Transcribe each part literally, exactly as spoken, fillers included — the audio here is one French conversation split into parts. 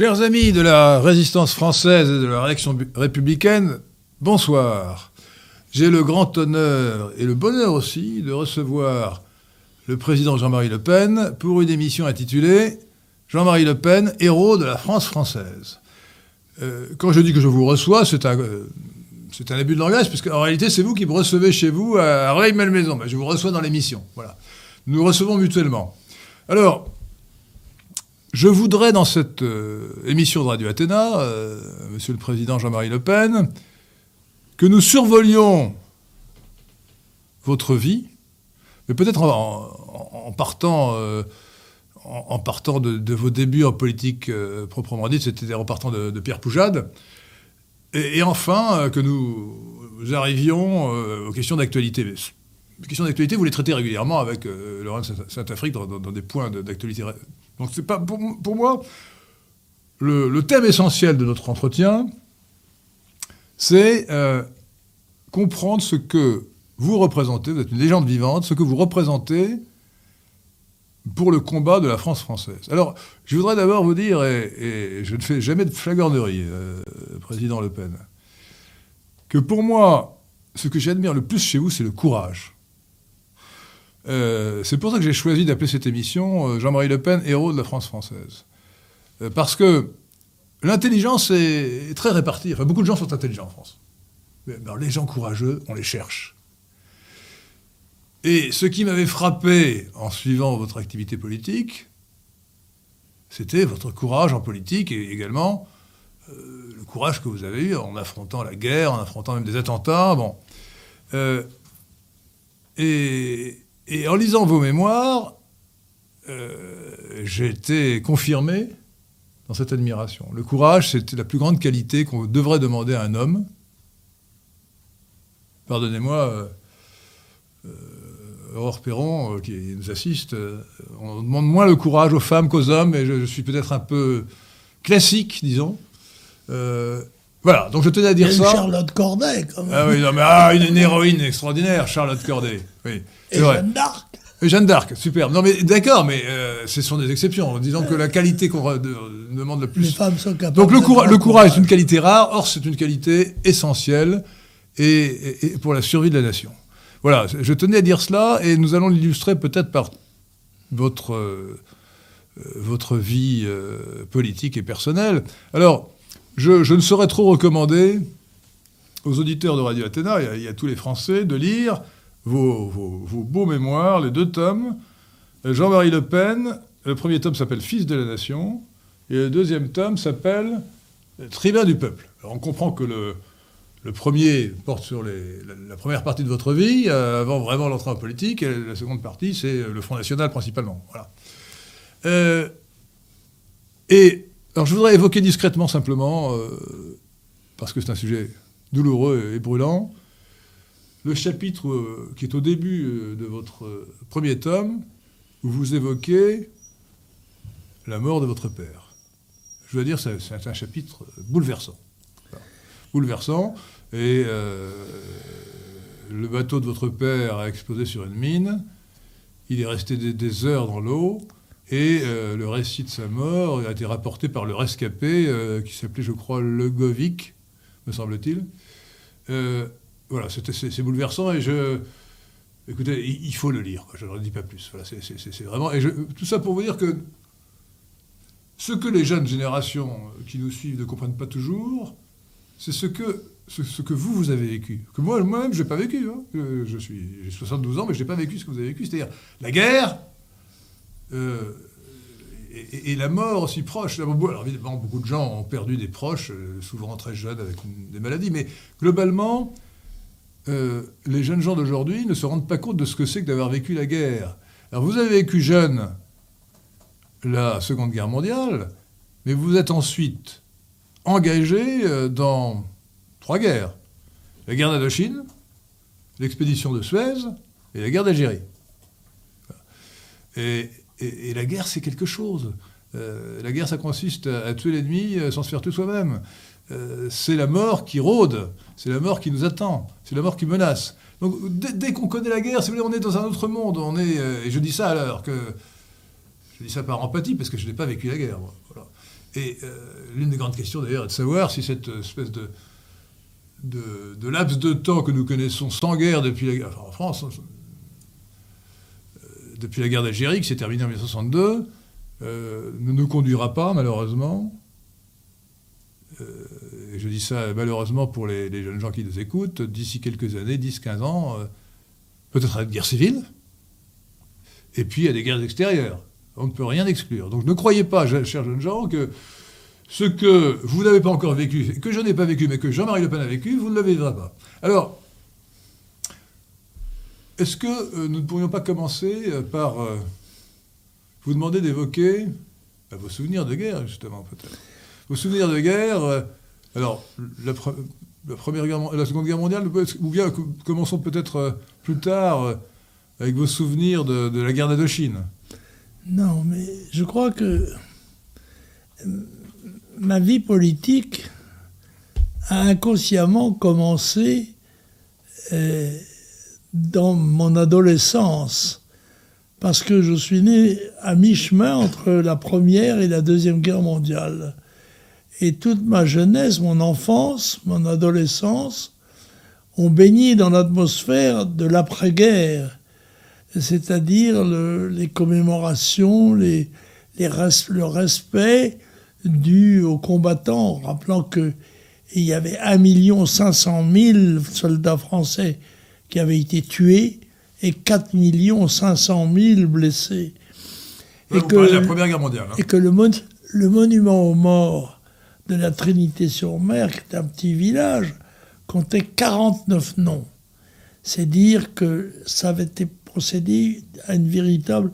Chers amis de la résistance française et de la réaction républicaine, bonsoir. J'ai le grand honneur et le bonheur aussi de recevoir le président Jean-Marie Le Pen pour une émission intitulée « Jean-Marie Le Pen, héros de la France française euh, ». Quand je dis que je vous reçois, c'est un, euh, c'est un abus de langage, puisque en réalité, c'est vous qui me recevez chez vous à Rueil-Malmaison. Ben, je vous reçois dans l'émission. Voilà. Nous recevons mutuellement. Alors... Je voudrais, dans cette euh, émission de Radio Athéna, euh, Monsieur le Président Jean-Marie Le Pen, que nous survolions votre vie, mais peut-être en, en, en partant, euh, en, en partant de, de vos débuts en politique euh, proprement dite, c'est-à-dire en partant de, de Pierre Poujade, et, et enfin euh, que nous arrivions euh, aux questions d'actualité. Les questions d'actualité, vous les traitez régulièrement avec euh, Laurent Saint-Afrique dans, dans, dans des points de, d'actualité. Donc c'est pas pour, pour moi, le, le thème essentiel de notre entretien, c'est euh, comprendre ce que vous représentez, vous êtes une légende vivante, ce que vous représentez pour le combat de la France française. Alors, je voudrais d'abord vous dire, et, et je ne fais jamais de flagornerie, euh, Président Le Pen, que pour moi, ce que j'admire le plus chez vous, c'est le courage. Euh, c'est pour ça que j'ai choisi d'appeler cette émission euh, Jean-Marie Le Pen, héros de la France française. Euh, parce que l'intelligence est, est très répartie. Enfin, beaucoup de gens sont intelligents en France. Mais ben, les gens courageux, on les cherche. Et ce qui m'avait frappé en suivant votre activité politique, c'était votre courage en politique et également euh, le courage que vous avez eu en affrontant la guerre, en affrontant même des attentats. Bon. Euh, et... Et en lisant vos mémoires, euh, j'ai été confirmé dans cette admiration. Le courage, c'est la plus grande qualité qu'on devrait demander à un homme. Pardonnez-moi, euh, euh, Aurore Perron, euh, qui nous assiste, euh, on demande moins le courage aux femmes qu'aux hommes, et je, je suis peut-être un peu classique, disons. Euh, voilà, donc je tenais à dire ça. Il y a eu Charlotte Corday, quand même. Ah oui, non, mais ah, une, une héroïne extraordinaire, Charlotte Corday. Oui, et Jeanne d'Arc. Et Jeanne d'Arc, superbe. Non, mais d'accord, mais euh, ce sont des exceptions. Disons que la qualité qu'on re- de, demande le plus. Les femmes sont capables. Donc le, coura- le courage, courage est une qualité rare, or c'est une qualité essentielle et, et, et pour la survie de la nation. Voilà, je tenais à dire cela et nous allons l'illustrer peut-être par votre, euh, votre vie euh, politique et personnelle. Alors. Je, je ne saurais trop recommander aux auditeurs de Radio Athéna, et à tous les Français, de lire vos, vos, vos beaux mémoires, les deux tomes. Jean-Marie Le Pen, le premier tome s'appelle « Fils de la nation » et le deuxième tome s'appelle « Tribun du peuple ». Alors on comprend que le, le premier porte sur les, la, la première partie de votre vie, euh, avant vraiment l'entrée en politique, et la seconde partie, c'est le Front National principalement. Voilà. Euh, et... Alors je voudrais évoquer discrètement simplement, euh, parce que c'est un sujet douloureux et brûlant, le chapitre euh, qui est au début euh, de votre euh, premier tome, où vous évoquez la mort de votre père. Je dois dire, c'est, c'est un chapitre bouleversant. Enfin, bouleversant, et euh, le bateau de votre père a explosé sur une mine, il est resté des, des heures dans l'eau, et euh, le récit de sa mort a été rapporté par le rescapé, euh, qui s'appelait, je crois, Legovic, me semble-t-il. Euh, voilà, c'est, c'est, c'est bouleversant, et je... Écoutez, il, il faut le lire, je ne dis pas plus. Voilà, c'est, c'est, c'est vraiment... Et je, tout ça pour vous dire que ce que les jeunes générations qui nous suivent ne comprennent pas toujours, c'est ce que, ce, ce que vous, vous avez vécu. Que moi, moi-même, je n'ai pas vécu. Hein. Je, je suis, j'ai soixante-douze ans, mais je n'ai pas vécu ce que vous avez vécu. C'est-à-dire la guerre... Euh, et, et la mort aussi proche. Alors évidemment, beaucoup de gens ont perdu des proches, souvent très jeunes, avec une, des maladies. Mais globalement, euh, les jeunes gens d'aujourd'hui ne se rendent pas compte de ce que c'est que d'avoir vécu la guerre. Alors vous avez vécu jeune la Seconde Guerre mondiale, mais vous êtes ensuite engagé dans trois guerres. La guerre d'Indochine, l'expédition de Suez et la guerre d'Algérie. Et... Et, et la guerre, c'est quelque chose. Euh, la guerre, ça consiste à, à tuer l'ennemi euh, sans se faire tuer soi-même. Euh, c'est la mort qui rôde, c'est la mort qui nous attend, c'est la mort qui menace. Donc dès, dès qu'on connaît la guerre, si vous voulez, on est dans un autre monde. On est, euh, et je dis ça alors que... Je dis ça par empathie, parce que je n'ai pas vécu la guerre. Moi, voilà. Et euh, l'une des grandes questions, d'ailleurs, est de savoir si cette espèce de, de, de laps de temps que nous connaissons sans guerre depuis la, enfin, en France, euh, depuis la guerre d'Algérie, qui s'est terminée en mille neuf cent soixante-deux, euh, ne nous conduira pas, malheureusement, euh, et je dis ça malheureusement pour les, les jeunes gens qui nous écoutent, d'ici quelques années, dix quinze ans, euh, peut-être à une guerre civile, et puis à des guerres extérieures. On ne peut rien exclure. Donc ne croyez pas, chers jeunes gens, que ce que vous n'avez pas encore vécu, que je n'ai pas vécu, mais que Jean-Marie Le Pen a vécu, vous ne le vivrez pas. Alors, est-ce que euh, nous ne pourrions pas commencer euh, par euh, vous demander d'évoquer bah, vos souvenirs de guerre, justement, peut-être. Vos souvenirs de guerre, euh, alors, la, pre- la, première guerre, la Seconde Guerre mondiale, ou bien commençons peut-être euh, plus tard euh, avec vos souvenirs de, de la guerre d'Indochine. Non, mais je crois que ma vie politique a inconsciemment commencé dans mon adolescence, parce que je suis né à mi-chemin entre la Première et la Deuxième Guerre mondiale. Et toute ma jeunesse, mon enfance, mon adolescence, ont baigné dans l'atmosphère de l'après-guerre. C'est-à-dire le, les commémorations, les, les res, le respect dû aux combattants, rappelant qu'il y avait un million cinq cent mille soldats français qui avaient été tués et quatre millions cinq cent mille blessés. Et vous parlez de la Première Guerre mondiale. Hein. Et que le, mon, le monument aux morts de la Trinité-sur-Mer, qui est un petit village, comptait quarante-neuf noms. C'est dire que ça avait été procédé à une véritable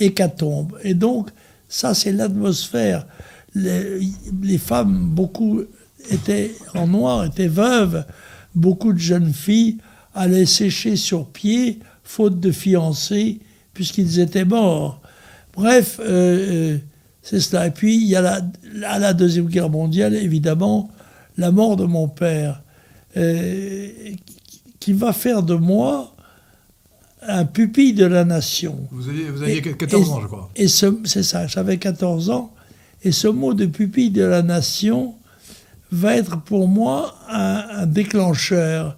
hécatombe. Et donc, ça, c'est l'atmosphère. Les, les femmes, beaucoup étaient en noir, étaient veuves. Beaucoup de jeunes filles allaient sécher sur pied, faute de fiancés, puisqu'ils étaient morts. Bref, euh, c'est cela. Et puis, il y a la, à la Deuxième Guerre mondiale, évidemment, la mort de mon père, euh, qui va faire de moi un pupille de la nation. Vous aviez, vous aviez quatorze et, ans, je crois. Et ce, c'est ça, j'avais quatorze ans. Et ce mot de pupille de la nation va être pour moi un, un déclencheur.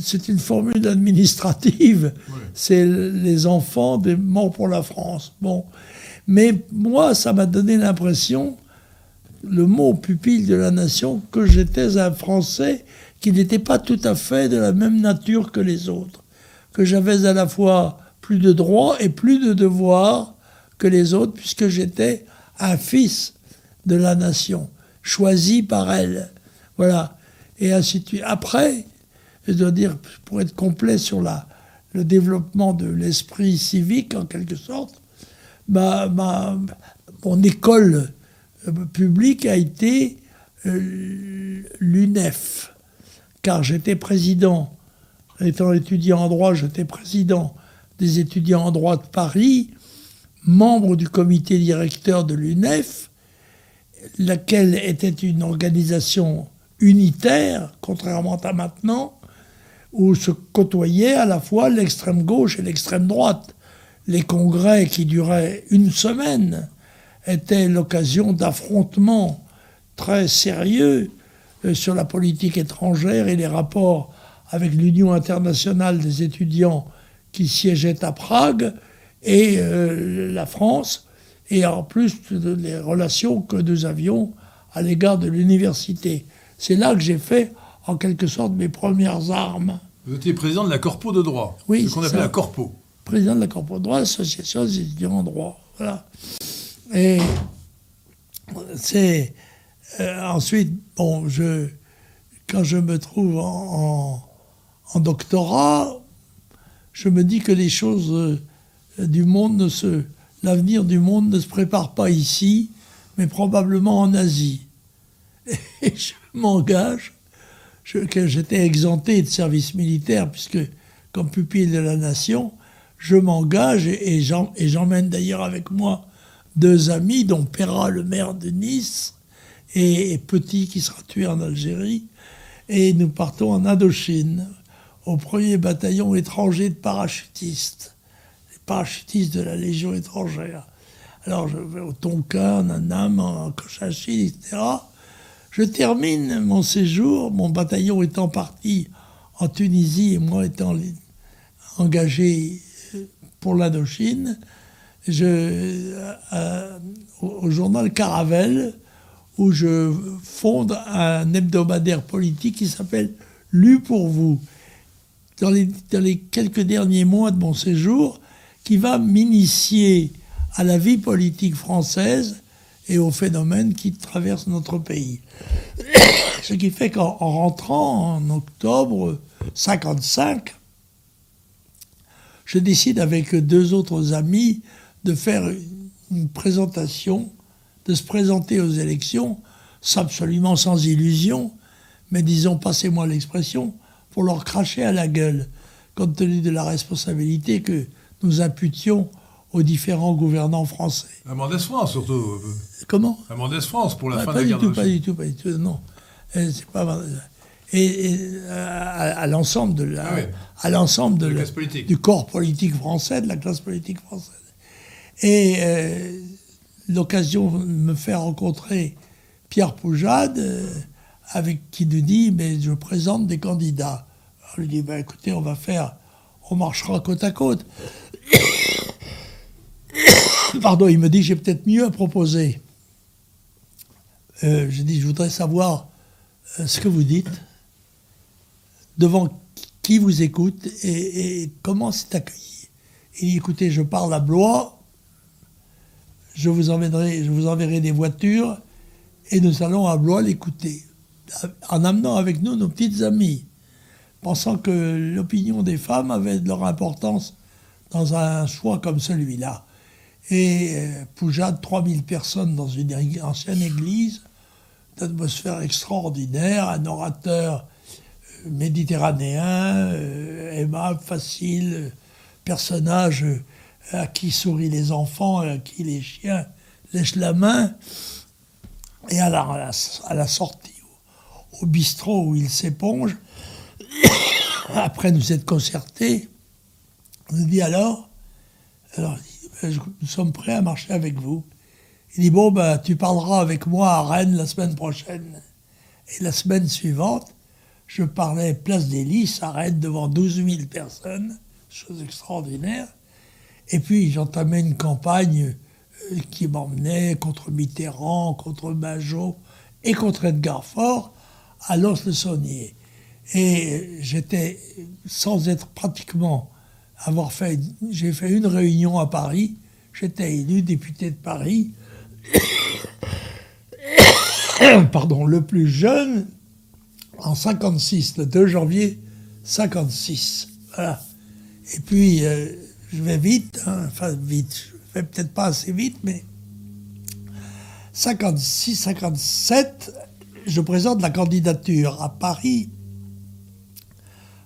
C'est une formule administrative. Oui. C'est les enfants des morts pour la France. Bon. Mais moi, ça m'a donné l'impression, le mot pupille de la nation, que j'étais un Français qui n'était pas tout à fait de la même nature que les autres, que j'avais à la fois plus de droits et plus de devoirs que les autres, puisque j'étais un fils de la nation, choisi par elle. Voilà. Et ainsi de suite. Après, je dois dire, pour être complet sur la, le développement de l'esprit civique, en quelque sorte, ma, ma, mon école publique a été euh, l'U N E F, car j'étais président. Étant étudiant en droit, j'étais président des étudiants en droit de Paris, membre du comité directeur de l'U N E F, laquelle était une organisation unitaire, contrairement à maintenant, où se côtoyaient à la fois l'extrême gauche et l'extrême droite. Les congrès qui duraient une semaine étaient l'occasion d'affrontements très sérieux sur la politique étrangère et les rapports avec l'Union internationale des étudiants qui siégeait à Prague et euh, la France, et en plus les relations que nous avions à l'égard de l'université. C'est là que j'ai fait, en quelque sorte, mes premières armes. Vous étiez président de la Corpo de droit, oui, ce qu'on appelle ça. La Corpo. Président de la Corpo de droit, association des étudiants en droit. Voilà. Et c'est... Euh, ensuite, bon, je... Quand je me trouve en... en En doctorat, je me dis que les choses euh, du monde ne se, l'avenir du monde ne se prépare pas ici, mais probablement en Asie. Et je m'engage, je, que j'étais exempté de service militaire, puisque comme pupille de la nation, je m'engage et, et, j'en, et j'emmène d'ailleurs avec moi deux amis, dont Perra, le maire de Nice, et, et Petit, qui sera tué en Algérie, et nous partons en Indochine, au premier bataillon étranger de parachutistes, les parachutistes de la Légion étrangère. Alors je vais au Tonkin, en Annam, en Cochinchine, et cetera. Je termine mon séjour, mon bataillon étant parti en Tunisie et moi étant engagé pour l'Indochine, je, euh, au journal Caravelle, où je fonde un hebdomadaire politique qui s'appelle « Lu pour vous », dans les, dans les quelques derniers mois de mon séjour, qui va m'initier à la vie politique française et aux phénomènes qui traversent notre pays. Ce qui fait qu'en rentrant en octobre cinquante-cinq, je décide avec deux autres amis de faire une présentation, de se présenter aux élections, absolument sans illusion, mais disons, passez-moi l'expression, pour leur cracher à la gueule, compte tenu de la responsabilité que nous imputions aux différents gouvernants français. La Mendès-France, surtout. Comment ? La Mendès-France, pour la bah, fin de la guerre de... Pas du tout, pas du tout, non. Et, c'est pas... et, et à, à l'ensemble de la, ah oui. à l'ensemble de la, la du corps politique français, de la classe politique française. Et euh, l'occasion de me faire rencontrer Pierre Poujade, euh, avec qui nous dit, mais je présente des candidats. Alors, je lui dis, bah, écoutez, on va faire, on marchera côte à côte. Pardon, il me dit, j'ai peut-être mieux à proposer. Euh, je dis, je voudrais savoir euh, ce que vous dites, devant qui vous écoute et, et comment c'est accueilli. Il dit, écoutez, je parle à Blois, je vous enverrai, je vous enverrai des voitures et nous allons à Blois l'écouter, en amenant avec nous nos petites amies, pensant que l'opinion des femmes avait de leur importance dans un choix comme celui-là. Et euh, Poujade, trois mille personnes dans une ancienne église, une atmosphère extraordinaire, un orateur euh, méditerranéen, euh, aimable, facile, euh, personnage euh, à qui sourient les enfants, à qui les chiens lèchent la main. Et à la, à la, à la sortie, au, au bistrot où il s'éponge, après nous être concertés, on nous dit alors, alors nous sommes prêts à marcher avec vous. Il dit, bon, ben, tu parleras avec moi à Rennes la semaine prochaine. Et la semaine suivante, je parlais place des Lys à Rennes devant douze mille personnes, chose extraordinaire. Et puis j'entamais une campagne euh, qui m'emmenait contre Mitterrand, contre Majot et contre Edgar Faure à l'Os-le-Saunier. Et j'étais, sans être pratiquement... Avoir fait, j'ai fait une réunion à Paris, j'étais élu député de Paris, pardon, le plus jeune, en cinquante-six, le deux janvier cinquante-six. Voilà. Et puis, euh, je vais vite, hein, enfin vite, je vais peut-être pas assez vite, mais cinquante-six cinquante-sept, je présente la candidature à Paris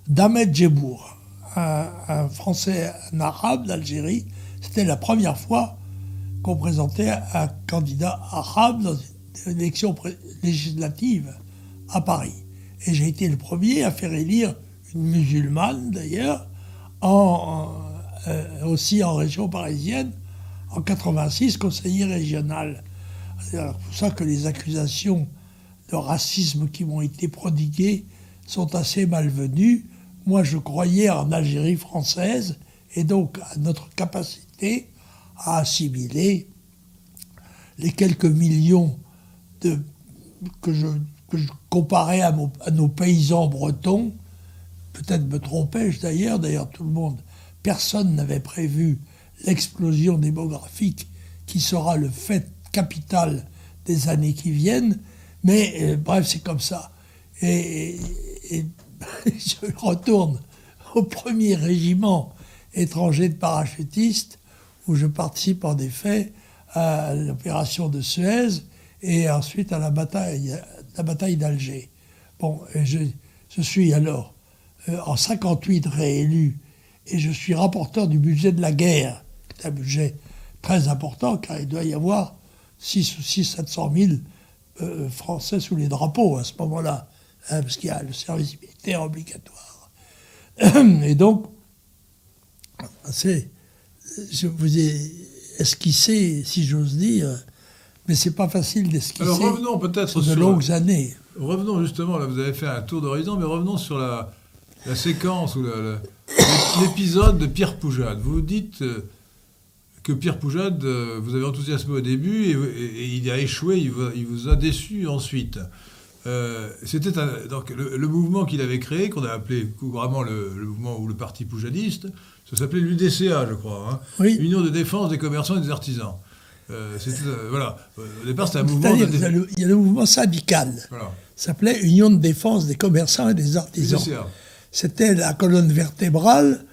d'Ahmed Djebour. Un, un Français, un Arabe d'Algérie. C'était la première fois qu'on présentait un candidat arabe dans une élection pré- législative à Paris. Et j'ai été le premier à faire élire une musulmane, d'ailleurs, en, en, euh, aussi en région parisienne, en quatre-vingt-six, conseiller régional. C'est pour ça que les accusations de racisme qui m'ont été prodiguées sont assez malvenues. Moi, je croyais en Algérie française et donc à notre capacité à assimiler les quelques millions de, que, je, que je comparais à, mon, à nos paysans bretons. Peut-être me trompais-je d'ailleurs, d'ailleurs tout le monde, personne n'avait prévu l'explosion démographique qui sera le fait capital des années qui viennent, mais euh, bref, c'est comme ça. Et... et je retourne au premier régiment étranger de parachutistes où je participe en effet à l'opération de Suez et ensuite à la bataille, la bataille d'Alger. Bon, je, je suis alors euh, en cinquante-huit réélu et je suis rapporteur du budget de la guerre, qui est un budget très important car il doit y avoir six cents ou sept cent mille euh, Français sous les drapeaux à ce moment-là. Hein, parce qu'il y a le service militaire obligatoire. Et donc, c'est, je vous ai esquissé, si j'ose dire, mais c'est pas facile d'esquisser. Alors revenons peut-être sur de longues années. Revenons justement, là vous avez fait un tour d'horizon, mais revenons sur la, la séquence ou la, la, l'épisode de Pierre Poujade. Vous dites que Pierre Poujade, vous avez enthousiasmé au début et, et, et il a échoué, il, va, il vous a déçu ensuite. Euh, c'était un, donc le, le mouvement qu'il avait créé, qu'on a appelé couramment le, le mouvement ou le parti poujadiste, ça s'appelait l'U D C A, je crois, hein, oui. Union de Défense des Commerçants et des Artisans. Euh, c'était, euh, voilà. Au départ, c'était un mouvement... De... Le, il y a le mouvement syndical. Voilà. Ça s'appelait Union de Défense des Commerçants et des Artisans. U D C A. C'était la colonne vertébrale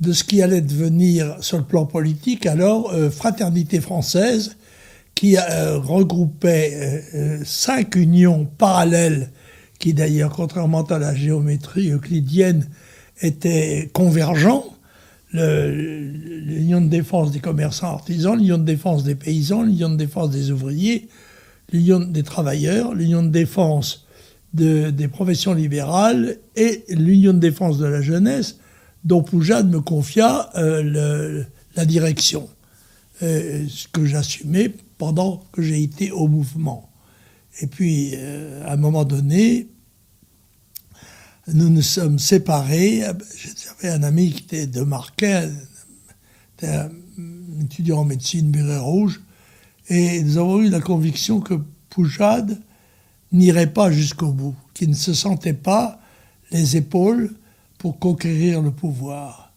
de ce qui allait devenir, sur le plan politique, alors euh, Fraternité Française, qui euh, regroupait euh, cinq unions parallèles, qui d'ailleurs, contrairement à la géométrie euclidienne, étaient convergents. Le, l'Union de défense des commerçants artisans, l'Union de défense des paysans, l'Union de défense des ouvriers, l'Union des travailleurs, l'Union de défense de, des professions libérales et l'Union de défense de la jeunesse, dont Poujade me confia euh, le, la direction, euh, ce que j'assumais pendant que j'ai été au mouvement. Et puis, euh, à un moment donné, nous nous sommes séparés. J'avais un ami qui était de Marquet, un étudiant en médecine, béret rouge, et nous avons eu la conviction que Poujade n'irait pas jusqu'au bout, qu'il ne se sentait pas les épaules pour conquérir le pouvoir.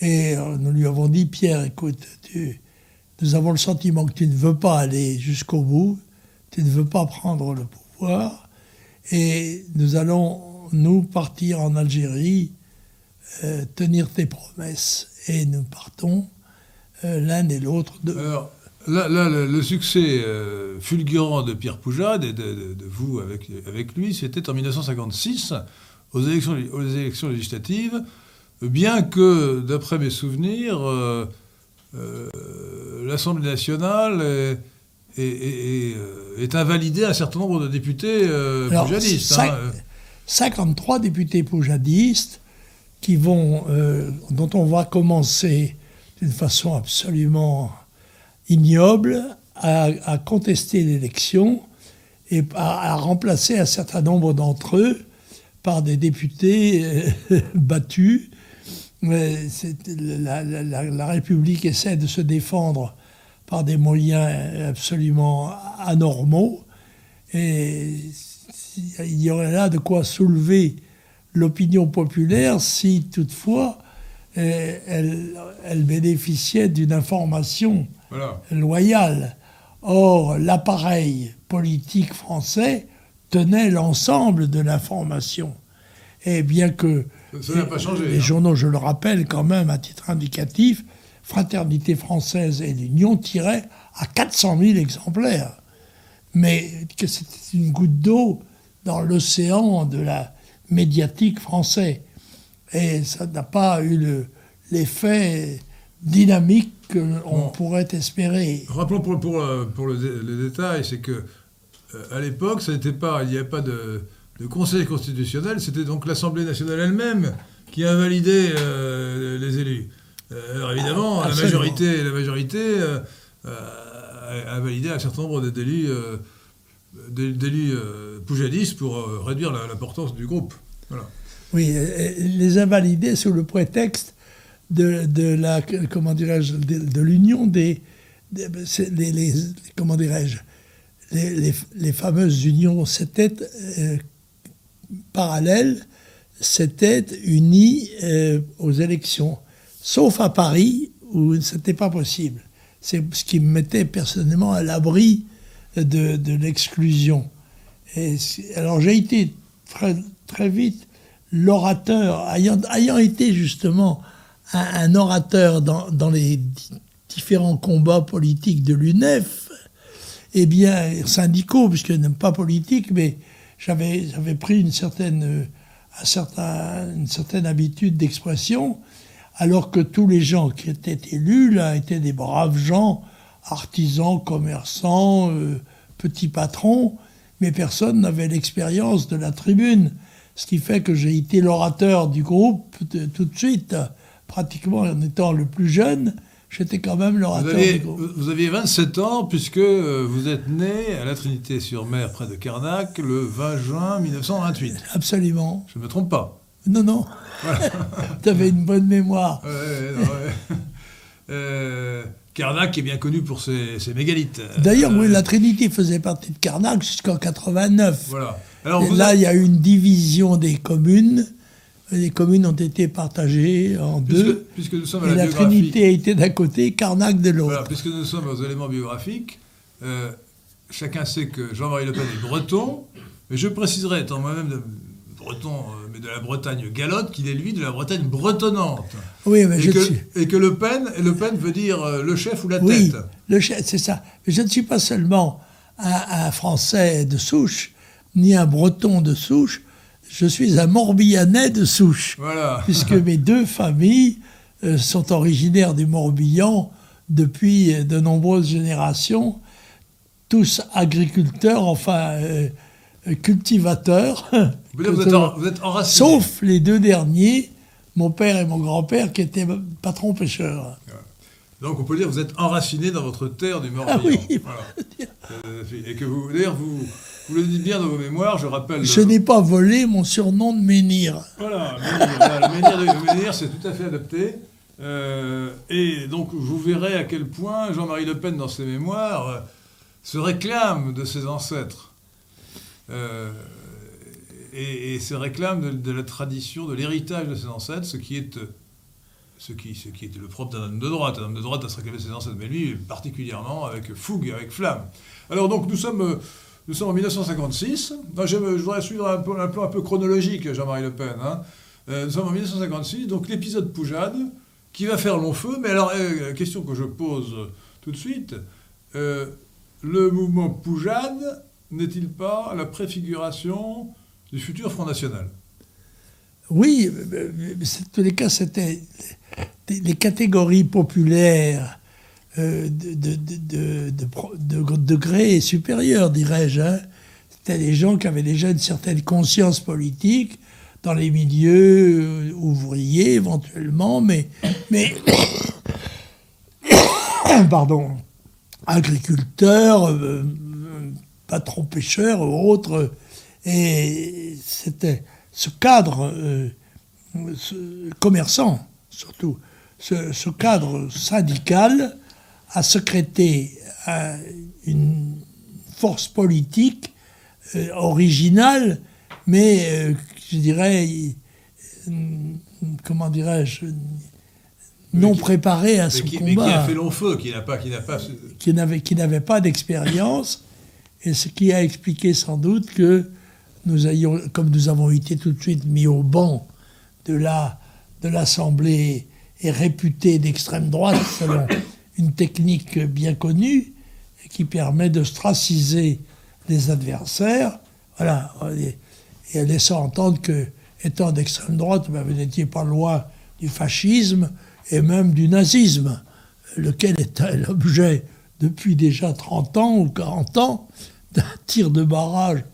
Et nous lui avons dit, Pierre, écoute, tu, nous avons le sentiment que tu ne veux pas aller jusqu'au bout, tu ne veux pas prendre le pouvoir, et nous allons... nous partir en Algérie, euh, tenir tes promesses. Et nous partons euh, l'un et l'autre. De... Alors là, là le, le succès euh, fulgurant de Pierre Poujade et de, de, de vous avec, avec lui, c'était en dix-neuf cent cinquante-six, aux élections, aux élections législatives, bien que, d'après mes souvenirs, euh, euh, l'Assemblée nationale... Est, est, est, est, est invalidée à un certain nombre de députés euh, Alors, poujadistes. Cinq... Hein. cinquante-trois députés poujadistes qui vont, euh, dont on va commencer d'une façon absolument ignoble à, à contester l'élection et à, à remplacer un certain nombre d'entre eux par des députés euh, battus. C'est, la, la, la République essaie de se défendre par des moyens absolument anormaux et il y aurait là de quoi soulever l'opinion populaire si, toutefois, elle, elle bénéficiait d'une information voilà. loyale. Or, l'appareil politique français tenait l'ensemble de l'information. Et bien que ça, ça n'a pas changé, les hein. journaux, je le rappelle quand même à titre indicatif, Fraternité Française et l'Union tiraient à quatre cent mille exemplaires. Mais que c'était une goutte d'eau dans l'océan de la médiatique française. Et ça n'a pas eu le, l'effet dynamique qu'on bon. pourrait espérer. Rappelons pour, pour, pour le, le détail, c'est qu'à euh, l'époque, ça n'était pas, il n'y avait pas de, de conseil constitutionnel, c'était donc l'Assemblée nationale elle-même qui invalidait euh, les élus. Euh, alors évidemment, ah, la majorité, la majorité euh, euh, a invalidé un certain nombre d'élus... Euh, d'élus euh, poujadistes pour euh, réduire la, l'importance du groupe. Voilà. Oui, les invalider sous le prétexte de, de la comment dirais-je de, de l'union des, des les, les, comment dirais-je les, les, les fameuses unions c'était euh, parallèles, c'était unies euh, aux élections, sauf à Paris où c'était pas possible. C'est ce qui me mettait personnellement à l'abri de, de l'exclusion. Et alors j'ai été très, très vite l'orateur, ayant, ayant été justement un, un orateur dans, dans les di- différents combats politiques de l'U N E F, eh bien syndicaux, puisque pas politique, mais j'avais, j'avais pris une certaine, un certain, une certaine habitude d'expression, alors que tous les gens qui étaient élus là étaient des braves gens, artisans, commerçants, euh, petits patrons, mais personne n'avait l'expérience de la tribune. Ce qui fait que j'ai été l'orateur du groupe de, tout de suite, pratiquement en étant le plus jeune, j'étais quand même l'orateur. Vous aviez, vous aviez vingt-sept ans, puisque vous êtes né à la Trinité-sur-Mer, près de Carnac, le vingt juin mille neuf cent vingt-huit. Absolument. Je ne me trompe pas. Non, non. Voilà. Tu avais une bonne mémoire. Ouais, ouais. euh, Carnac est bien connu pour ses, ses mégalithes. D'ailleurs, euh, oui, la Trinité faisait partie de Carnac jusqu'en quatre-vingt-neuf. Voilà. Alors, et là, il avez... y a eu une division des communes. Les communes ont été partagées en puisque, deux. Puisque nous sommes à la, la Trinité était d'un côté, Carnac de l'autre. Voilà, puisque nous sommes aux éléments biographiques, euh, chacun sait que Jean-Marie Le Pen est breton, mais je préciserai, étant moi-même de breton, euh, mais de la Bretagne galotte, qu'il est lui de la Bretagne bretonnante. Oui, mais et je que, suis... Et que Le Pen, Le Pen veut dire euh, le chef ou la oui, tête. Le chef, c'est ça. Mais je ne suis pas seulement un, un Français de souche, ni un Breton de souche. Je suis un Morbihanais de souche, voilà. Puisque mes deux familles euh, sont originaires du Morbihan depuis euh, de nombreuses générations, tous agriculteurs, enfin euh, cultivateurs. Vous, vous, êtes en, vous êtes enracinés. Sauf les deux derniers, mon père et mon grand-père, qui étaient patrons pêcheurs. Ouais. Donc on peut dire que vous êtes enraciné dans votre terre du Morbihan. Ah oui, voilà. Et que vous, d'ailleurs, vous, vous le dites bien dans vos mémoires, je rappelle... Je le... n'ai pas volé mon surnom de Menhir. Voilà, Menhir, le Menhir, c'est tout à fait adapté. Euh, et donc vous verrez à quel point Jean-Marie Le Pen, dans ses mémoires, euh, se réclame de ses ancêtres. Euh, et, et se réclame de, de la tradition, de l'héritage de ses ancêtres, ce qui est... Ce qui, ce qui était le propre d'un homme de droite. Un homme de droite a se réclamé ses ancêtres, mais lui, particulièrement, avec fougue, avec flamme. Alors donc, nous sommes, nous sommes en mille neuf cent cinquante-six. Non, je, je voudrais suivre un, un plan un peu chronologique, Jean-Marie Le Pen. Hein. Euh, nous sommes en mille neuf cent cinquante-six, donc l'épisode Poujade, qui va faire long feu. Mais alors, euh, question que je pose tout de suite, euh, le mouvement Poujade n'est-il pas la préfiguration du futur Front National ? Oui, mais en tous les cas, c'était... les catégories populaires euh, de, de, de, de, de, de degré supérieur, dirais-je, hein. C'était des gens qui avaient déjà une certaine conscience politique dans les milieux ouvriers éventuellement, mais, mais pardon, agriculteurs, euh, patrons pêcheurs ou autres, et c'était ce cadre euh, ce, commerçant. Surtout, ce, ce cadre syndical a secrété un, une force politique euh, originale, mais euh, je dirais, euh, comment dirais-je, non qui, préparée à ce qui, combat. Mais qui a fait long feu, qui n'a pas... Qui, n'a pas... Qui, n'avait, qui n'avait pas d'expérience, et ce qui a expliqué sans doute que nous ayons, comme nous avons été tout de suite mis au banc de la... de l'Assemblée est réputée d'extrême droite selon une technique bien connue qui permet de ostraciser les adversaires, voilà, et en laissant entendre que, étant d'extrême droite, ben, vous n'étiez pas loin du fascisme et même du nazisme, lequel est l'objet depuis déjà trente ans ou quarante ans d'un tir de barrage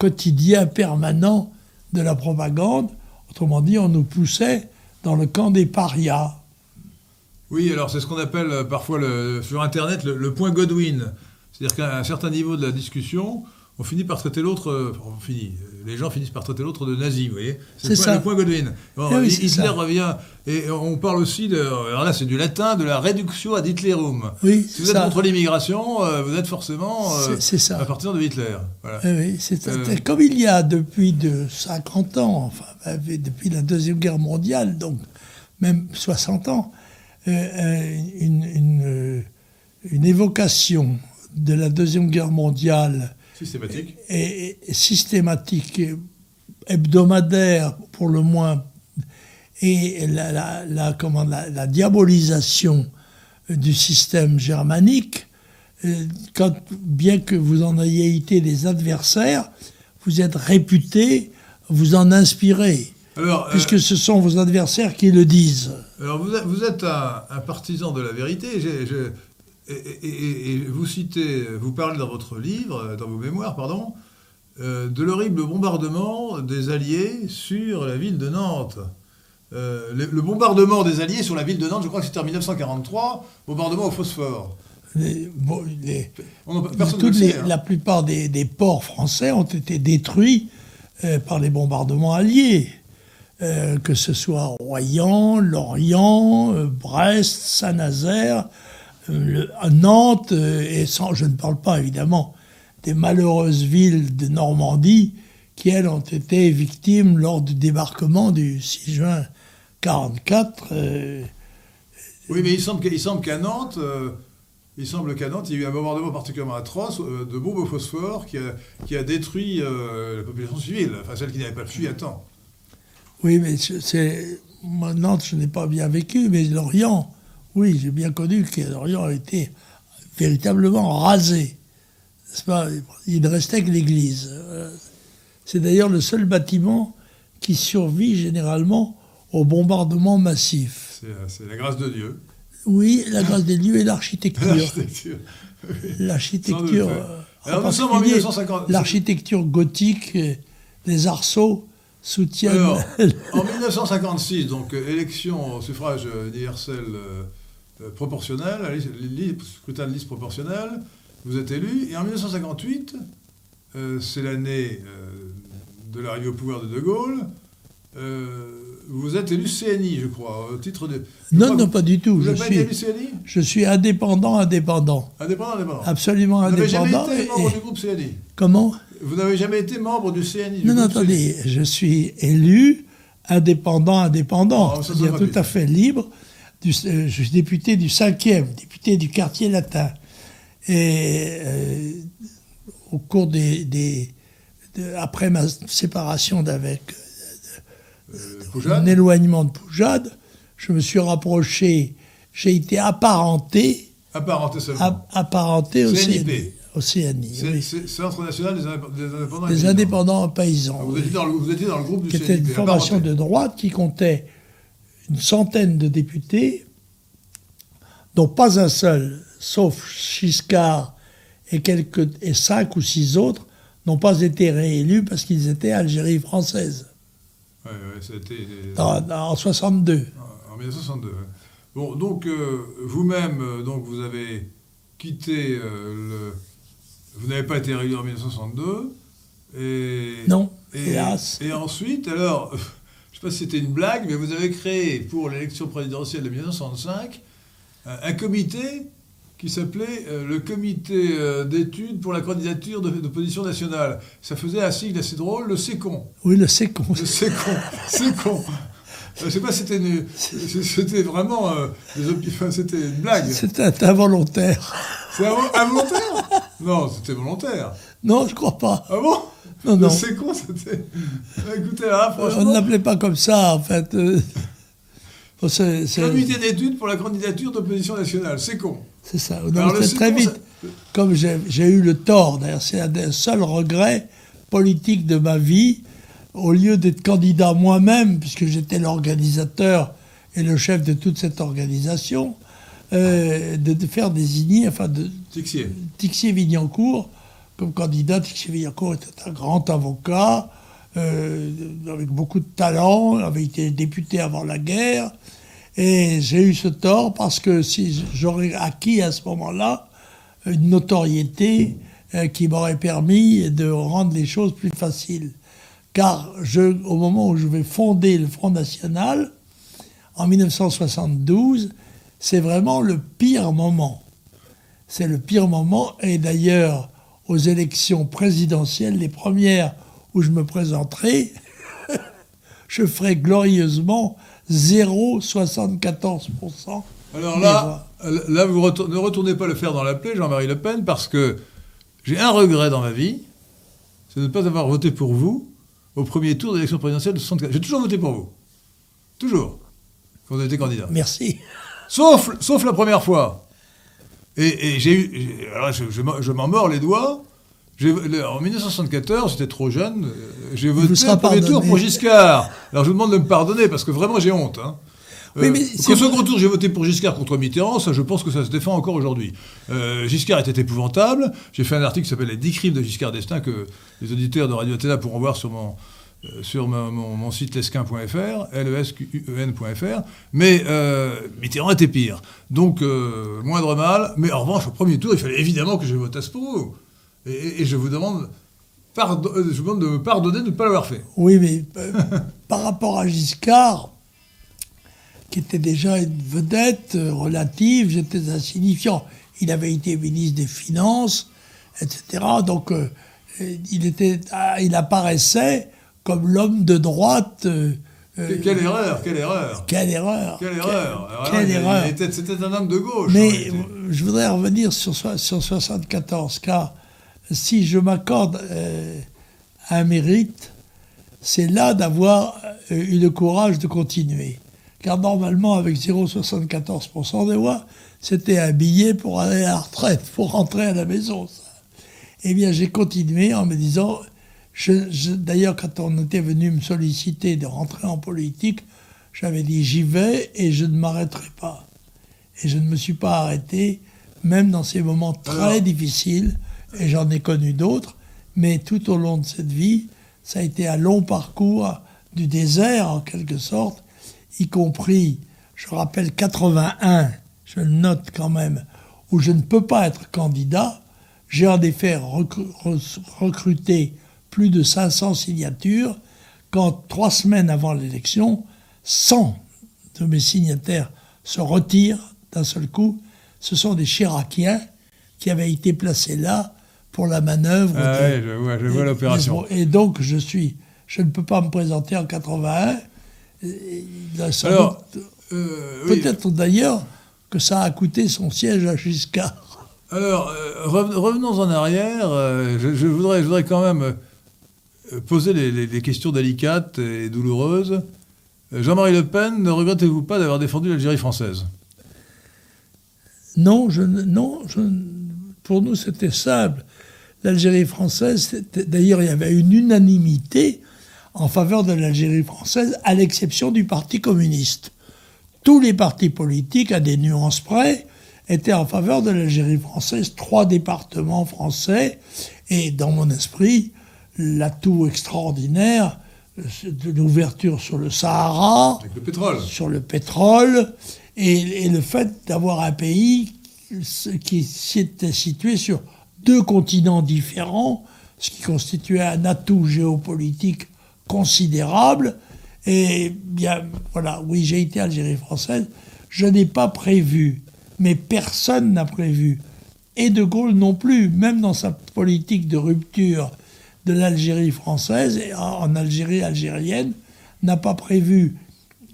quotidien, permanent de la propagande. Autrement dit, on nous poussait dans le camp des parias. Oui, alors c'est ce qu'on appelle parfois le, sur Internet le, le point Godwin. C'est-à-dire qu'à un certain niveau de la discussion, on finit par traiter l'autre... On finit, les gens finissent par traiter l'autre de nazi, vous voyez. C'est, c'est le, point, ça. le point Godwin. Bon, oui, Hitler ça. revient... Et on parle aussi de... Alors là, c'est du latin, de la réduction ad Hitlerum. Oui, si vous êtes ça. contre l'immigration, vous êtes forcément c'est, c'est ça. à partir de Hitler. Voilà. Oui, c'est, euh, c'est, comme il y a depuis de cinquante ans, enfin, depuis la Deuxième Guerre mondiale, donc même soixante ans, euh, une, une, une évocation de la Deuxième Guerre mondiale... Systématique. Et, et systématique, et hebdomadaire pour le moins... Et la, la, la, comment, la, la diabolisation du système germanique, quand, bien que vous en ayez été des adversaires, vous êtes réputés, vous en inspirez, alors, puisque euh, ce sont vos adversaires qui le disent. Alors vous, vous êtes un, un partisan de la vérité, j'ai, je, et, et, et vous citez, vous parlez dans votre livre, dans vos mémoires, pardon, euh, de l'horrible bombardement des Alliés sur la ville de Nantes. Euh, le, le bombardement des Alliés sur la ville de Nantes, je crois que c'était en mille neuf cent quarante-trois, bombardement au phosphore. Les, bon, les, On peut, personne ne le sait, les, hein. La plupart des, des ports français ont été détruits euh, par les bombardements alliés, euh, que ce soit Royan, Lorient, euh, Brest, Saint-Nazaire, euh, le, Nantes, euh, et sans, je ne parle pas évidemment des malheureuses villes de Normandie qui, elles, ont été victimes lors du débarquement du six juin mille neuf cent quarante-quatre. Euh... Oui, mais il semble, qu'il semble qu'à Nantes, euh, il semble qu'à Nantes, il y a eu un bombardement particulièrement atroce euh, de bombes au phosphore qui a, qui a détruit euh, la population civile, enfin celle qui n'avait pas fui à temps. Oui, mais c'est... Moi, Nantes, je n'ai pas bien vécu, mais Lorient, oui, j'ai bien connu que Lorient a été véritablement rasé. C'est pas... Il ne restait que l'église. C'est d'ailleurs le seul bâtiment qui survit généralement aux bombardements massifs. C'est, c'est la grâce de Dieu. Oui, la grâce de Dieu et l'architecture. L'architecture. Oui. L'architecture. Alors nous sommes en mille neuf cent cinquante. L'architecture gothique, les arceaux soutiennent. Alors, en mille neuf cent cinquante-six, donc élection au suffrage universel euh, proportionnel, scrutin de liste proportionnel, vous êtes élu, et en mille neuf cent cinquante-huit. Euh, c'est l'année euh, de l'arrivée au pouvoir de De Gaulle. Euh, vous êtes élu C N I, je crois, au titre de... Non, non, vous... pas du tout. Vous n'avez pas été élu C N I ? Je suis indépendant, indépendant. Indépendant, indépendant. Absolument vous indépendant. Vous n'avez jamais été membre et... du groupe C N I ? Comment ? Vous n'avez jamais été membre du C N I ? Du non, non, attendez, C N I. Je suis élu indépendant, indépendant. C'est-à-dire tout à fait libre. Du, euh, je suis député du cinquième, député du quartier latin. Et... Euh, au cours des... des de, après ma séparation d'avec... De, de, euh, mon éloignement de Poujade, je me suis rapproché... J'ai été apparenté... Apparenté seulement. A, apparenté au C N I. Au C N I, c'est, oui. C'est Centre national des indépendants paysans. Des indépendants paysans. Ah, vous, oui. étiez dans le, vous étiez dans le groupe du C N I. C'était une formation apparenté. De droite qui comptait une centaine de députés, dont pas un seul, sauf Giscard... Et, quelques, et cinq ou six autres n'ont pas été réélus parce qu'ils étaient Algérie française. Oui, oui, c'était... En soixante-deux. En mille neuf cent soixante-deux, oui. Bon, donc, euh, vous-même, donc, vous avez quitté euh, le... Vous n'avez pas été réélu en mille neuf cent soixante-deux. Et, non, et, hélas. Et ensuite, alors, je ne sais pas si c'était une blague, mais vous avez créé, pour l'élection présidentielle de mille neuf cent soixante-cinq, un, un comité... qui s'appelait euh, le comité euh, d'études pour la candidature de, de position nationale. Ça faisait un sigle assez drôle, le Sécon. Oui, le Sécon. Le Sécon, Sécon. Je ne sais pas, c'était, une, c'était vraiment euh, des op... enfin, c'était une blague. C'était involontaire. C'est involontaire ? Non, c'était volontaire. Non, je ne crois pas. Ah bon ? Non, non. Le Sécon, c'était... Écoutez, là, franchement... On ne l'appelait pas comme ça, en fait. Euh... Bon, c'est, c'est... Comité d'études pour la candidature de position nationale, Sécon. C'est ça. Donc, c'est très vite. Ça... Comme j'ai, j'ai eu le tort, d'ailleurs, c'est un des seuls regrets politiques de ma vie. Au lieu d'être candidat moi-même, puisque j'étais l'organisateur et le chef de toute cette organisation, euh, de, de faire désigner, enfin, de Tixier. Tixier-Vignancourt comme candidat. Tixier-Vignancourt était un grand avocat, euh, avec beaucoup de talent, avait été député avant la guerre. Et j'ai eu ce tort parce que si j'aurais acquis à ce moment-là une notoriété qui m'aurait permis de rendre les choses plus faciles. Car je, au moment où je vais fonder le Front National, en mille neuf cent soixante-douze, c'est vraiment le pire moment. C'est le pire moment. Et d'ailleurs, aux élections présidentielles, les premières où je me présenterai, je ferai glorieusement... zéro virgule soixante-quatorze pour cent. Alors là, là vous retour, ne retournez pas le faire dans la plaie, Jean-Marie Le Pen, parce que j'ai un regret dans ma vie, c'est de ne pas avoir voté pour vous au premier tour de l'élection présidentielle de soixante-quatre. J'ai toujours voté pour vous. Toujours. Quand vous avez été candidat. Merci. Sauf, sauf la première fois. Et, et j'ai eu... Alors je, je, je m'en mords les doigts. J'ai, en mille neuf cent soixante-quatorze, j'étais trop jeune, j'ai voté au premier tour pour Giscard. Alors je vous demande de me pardonner, parce que vraiment j'ai honte. Hein. Oui, euh, mais si au second vous... tour, j'ai voté pour Giscard contre Mitterrand, ça je pense que ça se défend encore aujourd'hui. Euh, Giscard était épouvantable, j'ai fait un article qui s'appelle « Les dix crimes de Giscard d'Estaing » que les auditeurs de Radio Athéna pourront voir sur mon, euh, sur ma, mon, mon site lesquin point f r, L E S Q U E N point f r, mais euh, Mitterrand était pire. Donc, euh, moindre mal, mais en revanche, au premier tour, il fallait évidemment que je votasse pour vous. Et, et, et je vous demande... Pardon, je vous demande de me pardonner de ne pas l'avoir fait. Oui, mais euh, par rapport à Giscard, qui était déjà une vedette euh, relative, j'étais insignifiant. Il avait été ministre des Finances, et cetera. Donc, euh, il, était, ah, il apparaissait comme l'homme de droite. Euh, quelle, quelle, euh, erreur, quelle erreur Quelle erreur Quelle, quelle erreur Alors, Quelle il, erreur il était, C'était un homme de gauche. Mais je voudrais revenir sur, sur soixante-quatorze, car... Si je m'accorde euh, un mérite, c'est là d'avoir euh, eu le courage de continuer. Car normalement, avec zéro virgule soixante-quatorz pour cent des voix, c'était un billet pour aller à la retraite, pour rentrer à la maison. Ça. Eh bien, j'ai continué en me disant... Je, je, d'ailleurs, quand on était venu me solliciter de rentrer en politique, j'avais dit « j'y vais et je ne m'arrêterai pas ». Et je ne me suis pas arrêté, même dans ces moments très Alors... difficiles, et j'en ai connu d'autres, mais tout au long de cette vie, ça a été un long parcours du désert, en quelque sorte, y compris, je rappelle, quatre-vingt-un, je le note quand même, où je ne peux pas être candidat. J'ai en effet recruté plus de cinq cents signatures, quand trois semaines avant l'élection, cent de mes signataires se retirent d'un seul coup. Ce sont des Chiraciens qui avaient été placés là, pour la manœuvre. Ah de, ouais, je vois, je vois et, l'opération. Et donc, je suis... Je ne peux pas me présenter en quatre-vingt-un. Alors, doute, euh, peut-être oui. D'ailleurs que ça a coûté son siège à Giscard. Alors, euh, revenons en arrière. Euh, je, je, voudrais, je voudrais quand même poser les, les, les questions délicates et douloureuses. Jean-Marie Le Pen, ne regrettez-vous pas d'avoir défendu l'Algérie française ? Non, je... Non, je pour nous, c'était simple. L'Algérie française, d'ailleurs, il y avait une unanimité en faveur de l'Algérie française, à l'exception du Parti communiste. Tous les partis politiques, à des nuances près, étaient en faveur de l'Algérie française, trois départements français. Et dans mon esprit, l'atout extraordinaire de l'ouverture sur le Sahara, avec le pétrole. sur le pétrole, et, et le fait d'avoir un pays qui s'était situé sur deux continents différents, ce qui constituait un atout géopolitique considérable. Et bien, voilà, oui, j'ai été Algérie française. Je n'ai pas prévu, mais personne n'a prévu, et De Gaulle non plus, même dans sa politique de rupture de l'Algérie française, et en Algérie algérienne, n'a pas prévu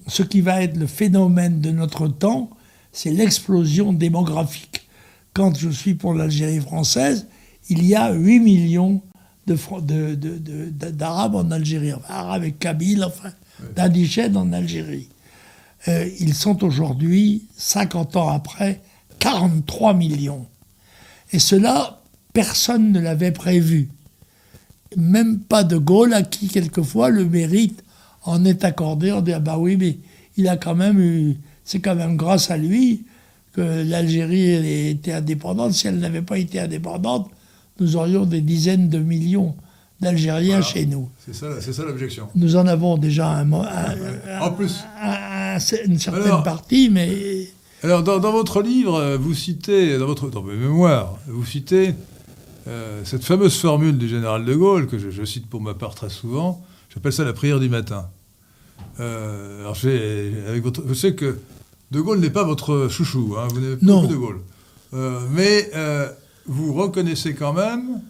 ce qui va être le phénomène de notre temps, c'est l'explosion démographique. Quand je suis pour l'Algérie française, il y a huit millions de, de, de, de, d'Arabes en Algérie, enfin, Arabes et Kabyles, enfin, oui. d'Indigènes en Algérie. Euh, ils sont aujourd'hui, cinquante ans après, quarante-trois millions. Et cela, personne ne l'avait prévu. Même pas De Gaulle, à qui, quelquefois, le mérite en est accordé. On dit « Ah bah oui, mais il a quand même eu... » C'est quand même grâce à lui que l'Algérie était indépendante. Si elle n'avait pas été indépendante, nous aurions des dizaines de millions d'Algériens voilà. chez nous. C'est ça, c'est ça l'objection. Nous en avons déjà un, un, un, en plus. Un, un, une certaine alors, partie, mais... Alors, dans, dans votre livre, vous citez, dans votre dans mes mémoires, vous citez euh, cette fameuse formule du général de Gaulle, que je, je cite pour ma part très souvent, j'appelle ça la prière du matin. Euh, alors j'ai, avec votre, je sais que De Gaulle n'est pas votre chouchou, hein, vous n'avez pas non. De Gaulle. Euh, mais euh, vous reconnaissez quand même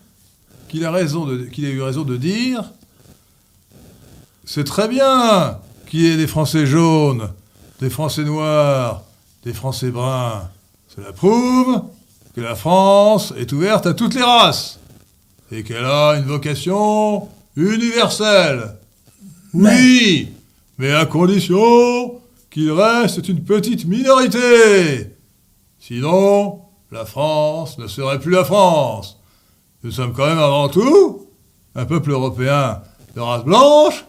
qu'il a, raison de, qu'il a eu raison de dire « C'est très bien qu'il y ait des Français jaunes, des Français noirs, des Français bruns. Cela prouve que la France est ouverte à toutes les races et qu'elle a une vocation universelle. Oui, mais, mais à condition... » qu'il reste une petite minorité. Sinon, la France ne serait plus la France. Nous sommes quand même avant tout un peuple européen de race blanche,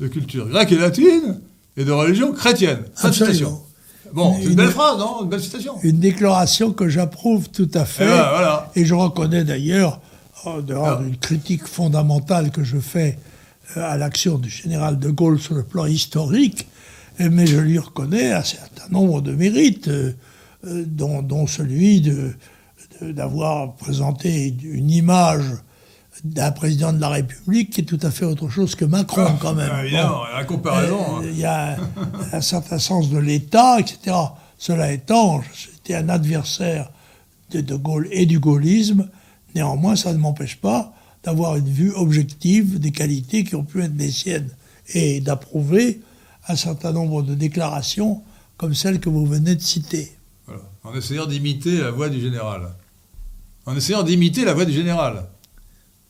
de culture grecque et latine, et de religion chrétienne. Cette citation. Bon, c'est une, une belle phrase, non ? Une belle citation. Une déclaration que j'approuve tout à fait. Et, ben, voilà. Et je reconnais d'ailleurs, en dehors d'une critique fondamentale que je fais à l'action du général de Gaulle sur le plan historique, mais je lui reconnais un certain nombre de mérites, euh, dont, dont celui de, de, d'avoir présenté une image d'un président de la République qui est tout à fait autre chose que Macron, ah, quand même. Ah, évidemment, bon, la comparaison. Il euh, hein. y a un certain sens de l'État, et cetera. Cela étant, j'étais un adversaire de De Gaulle et du gaullisme. Néanmoins, ça ne m'empêche pas d'avoir une vue objective des qualités qui ont pu être les siennes et d'approuver un certain nombre de déclarations comme celles que vous venez de citer. Voilà. En essayant d'imiter la voix du général. En essayant d'imiter la voix du général.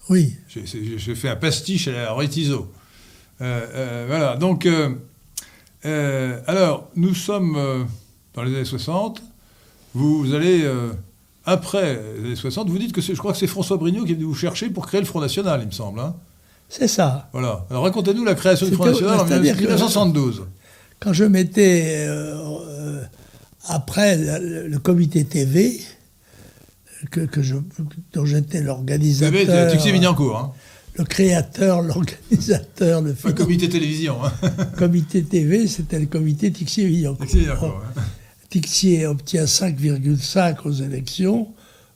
Oui. J'ai, j'ai fait un pastiche à la Rétiso. Euh, euh, voilà. Donc, euh, euh, alors, nous sommes euh, dans les années soixante. Vous, vous allez... Euh, Après les années soixante, vous dites que c'est, je crois que c'est François Brignot qui est venu vous chercher pour créer le Front National, il me semble. Hein. C'est ça. Voilà. Alors racontez-nous la création C'était, du Front National en dix-neuf cent soixante-douze. Quand je m'étais, euh, après le, le comité T V, que, que je, dont j'étais l'organisateur... T V, c'est Tixier-Vignancourt. Hein. Le créateur, l'organisateur, le... Le comité télévision. Hein. Comité T V, c'était le comité Tixier-Vignancourt. Tixier-Vignancourt, hein. Tixier obtient cinq virgule cinq aux élections.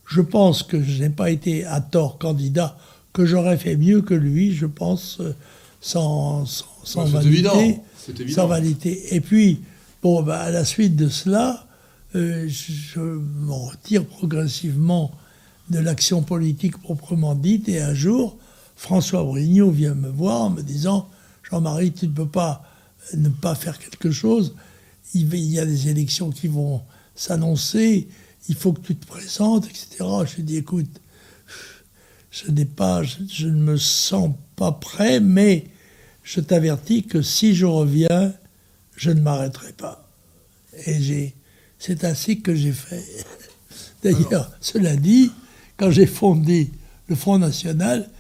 Je pense que je n'ai pas été à tort candidat, que j'aurais fait mieux que lui, je pense, sans, sans, sans ouais, vanité. C'est évident. C'est évident. Sans vanité. Et puis, bon, bah, à la suite de cela, euh, je m'en retire progressivement de l'action politique proprement dite. Et un jour, François Brignot vient me voir en me disant « Jean-Marie, tu ne peux pas ne pas faire quelque chose ». Il y a des élections qui vont s'annoncer, il faut que tu te présentes, et cetera. Je lui dis, écoute, je, n'ai pas, je, je ne me sens pas prêt, mais je t'avertis que si je reviens, je ne m'arrêterai pas. Et j'ai, c'est ainsi que j'ai fait. D'ailleurs, Alors. cela dit, quand j'ai fondé le Front National,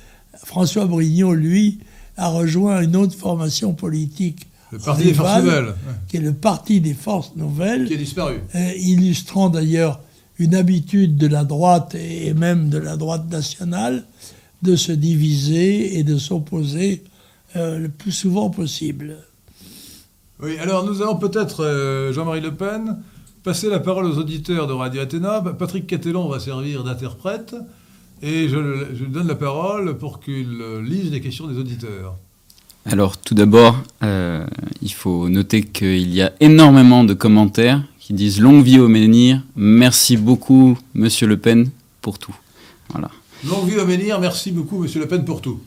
François Brignot, lui, a rejoint une autre formation politique, le Parti des Forces Nouvelles. Qui est le Parti des Forces Nouvelles. Qui a disparu. Euh, illustrant d'ailleurs une habitude de la droite et même de la droite nationale de se diviser et de s'opposer euh, le plus souvent possible. Oui, alors nous allons peut-être, euh, Jean-Marie Le Pen, passer la parole aux auditeurs de Radio Athéna. Patrick Catellon va servir d'interprète et je, je lui donne la parole pour qu'il lise les questions des auditeurs. Alors tout d'abord, euh, il faut noter qu'il y a énormément de commentaires qui disent « Longue vie au menhir, merci beaucoup Monsieur Le Pen pour tout ». Voilà. Longue vie au menhir, merci beaucoup Monsieur Le Pen pour tout.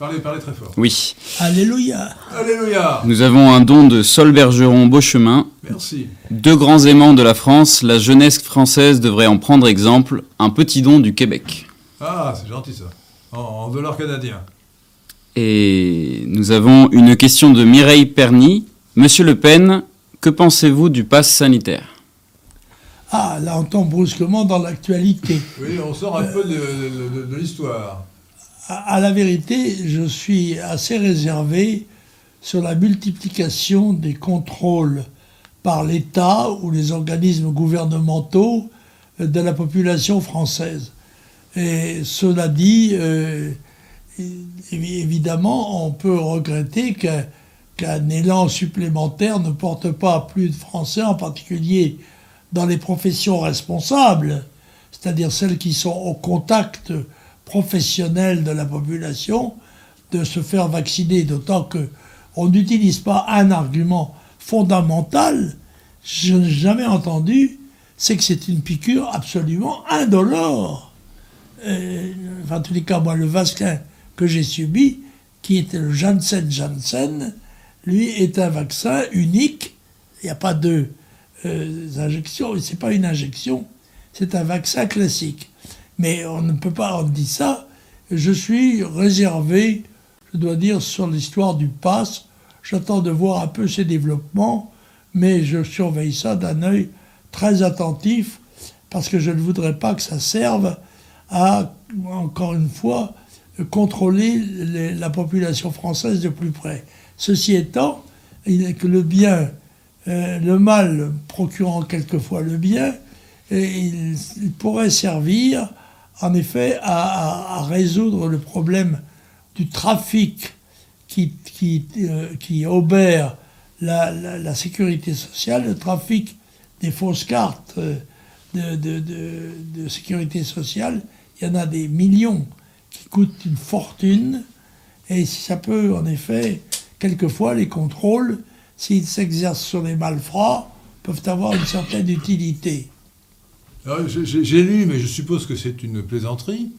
Parlez, parlez très fort. Oui. Alléluia. Alléluia. Nous avons un don de Sol Bergeron Beauchemin. Merci. Deux grands aimants de la France, la jeunesse française devrait en prendre exemple, un petit don du Québec. Ah, c'est gentil ça, en, en dollars canadiens. Et nous avons une question de Mireille Perny. Monsieur Le Pen, que pensez-vous du pass sanitaire ? Ah, là on tombe brusquement dans l'actualité. Oui, on sort un euh, peu de, de, de, de l'histoire. À, à la vérité, je suis assez réservé sur la multiplication des contrôles par l'État ou les organismes gouvernementaux de la population française. Et cela dit... Euh, Évidemment, on peut regretter que, qu'un élan supplémentaire ne porte pas plus de Français, en particulier dans les professions responsables, c'est-à-dire celles qui sont au contact professionnel de la population, de se faire vacciner, d'autant qu'on n'utilise pas un argument fondamental, je n'ai jamais entendu, c'est que c'est une piqûre absolument indolore. Euh, enfin, en tous les cas, moi, le Vasquin que j'ai subi, qui était le Janssen-Janssen, lui est un vaccin unique. Il n'y a pas deux euh, injections. C'est pas une injection, c'est un vaccin classique. Mais on ne peut pas, on dit ça. Je suis réservé, je dois dire, sur l'histoire du pass. J'attends de voir un peu ses développements, mais je surveille ça d'un œil très attentif, parce que je ne voudrais pas que ça serve à, encore une fois... contrôler les, la population française de plus près. Ceci étant, il, que le bien, euh, le mal procurant quelquefois le bien, et il, il pourrait servir en effet à, à, à résoudre le problème du trafic qui, qui, euh, qui obère la, la, la sécurité sociale, le trafic des fausses cartes de, de, de, de sécurité sociale. Il y en a des millions qui coûtent une fortune, et ça peut, en effet, quelquefois, les contrôles, s'ils s'exercent sur les malfrats, peuvent avoir une certaine utilité. Alors, j'ai, j'ai lu, mais je suppose que c'est une plaisanterie,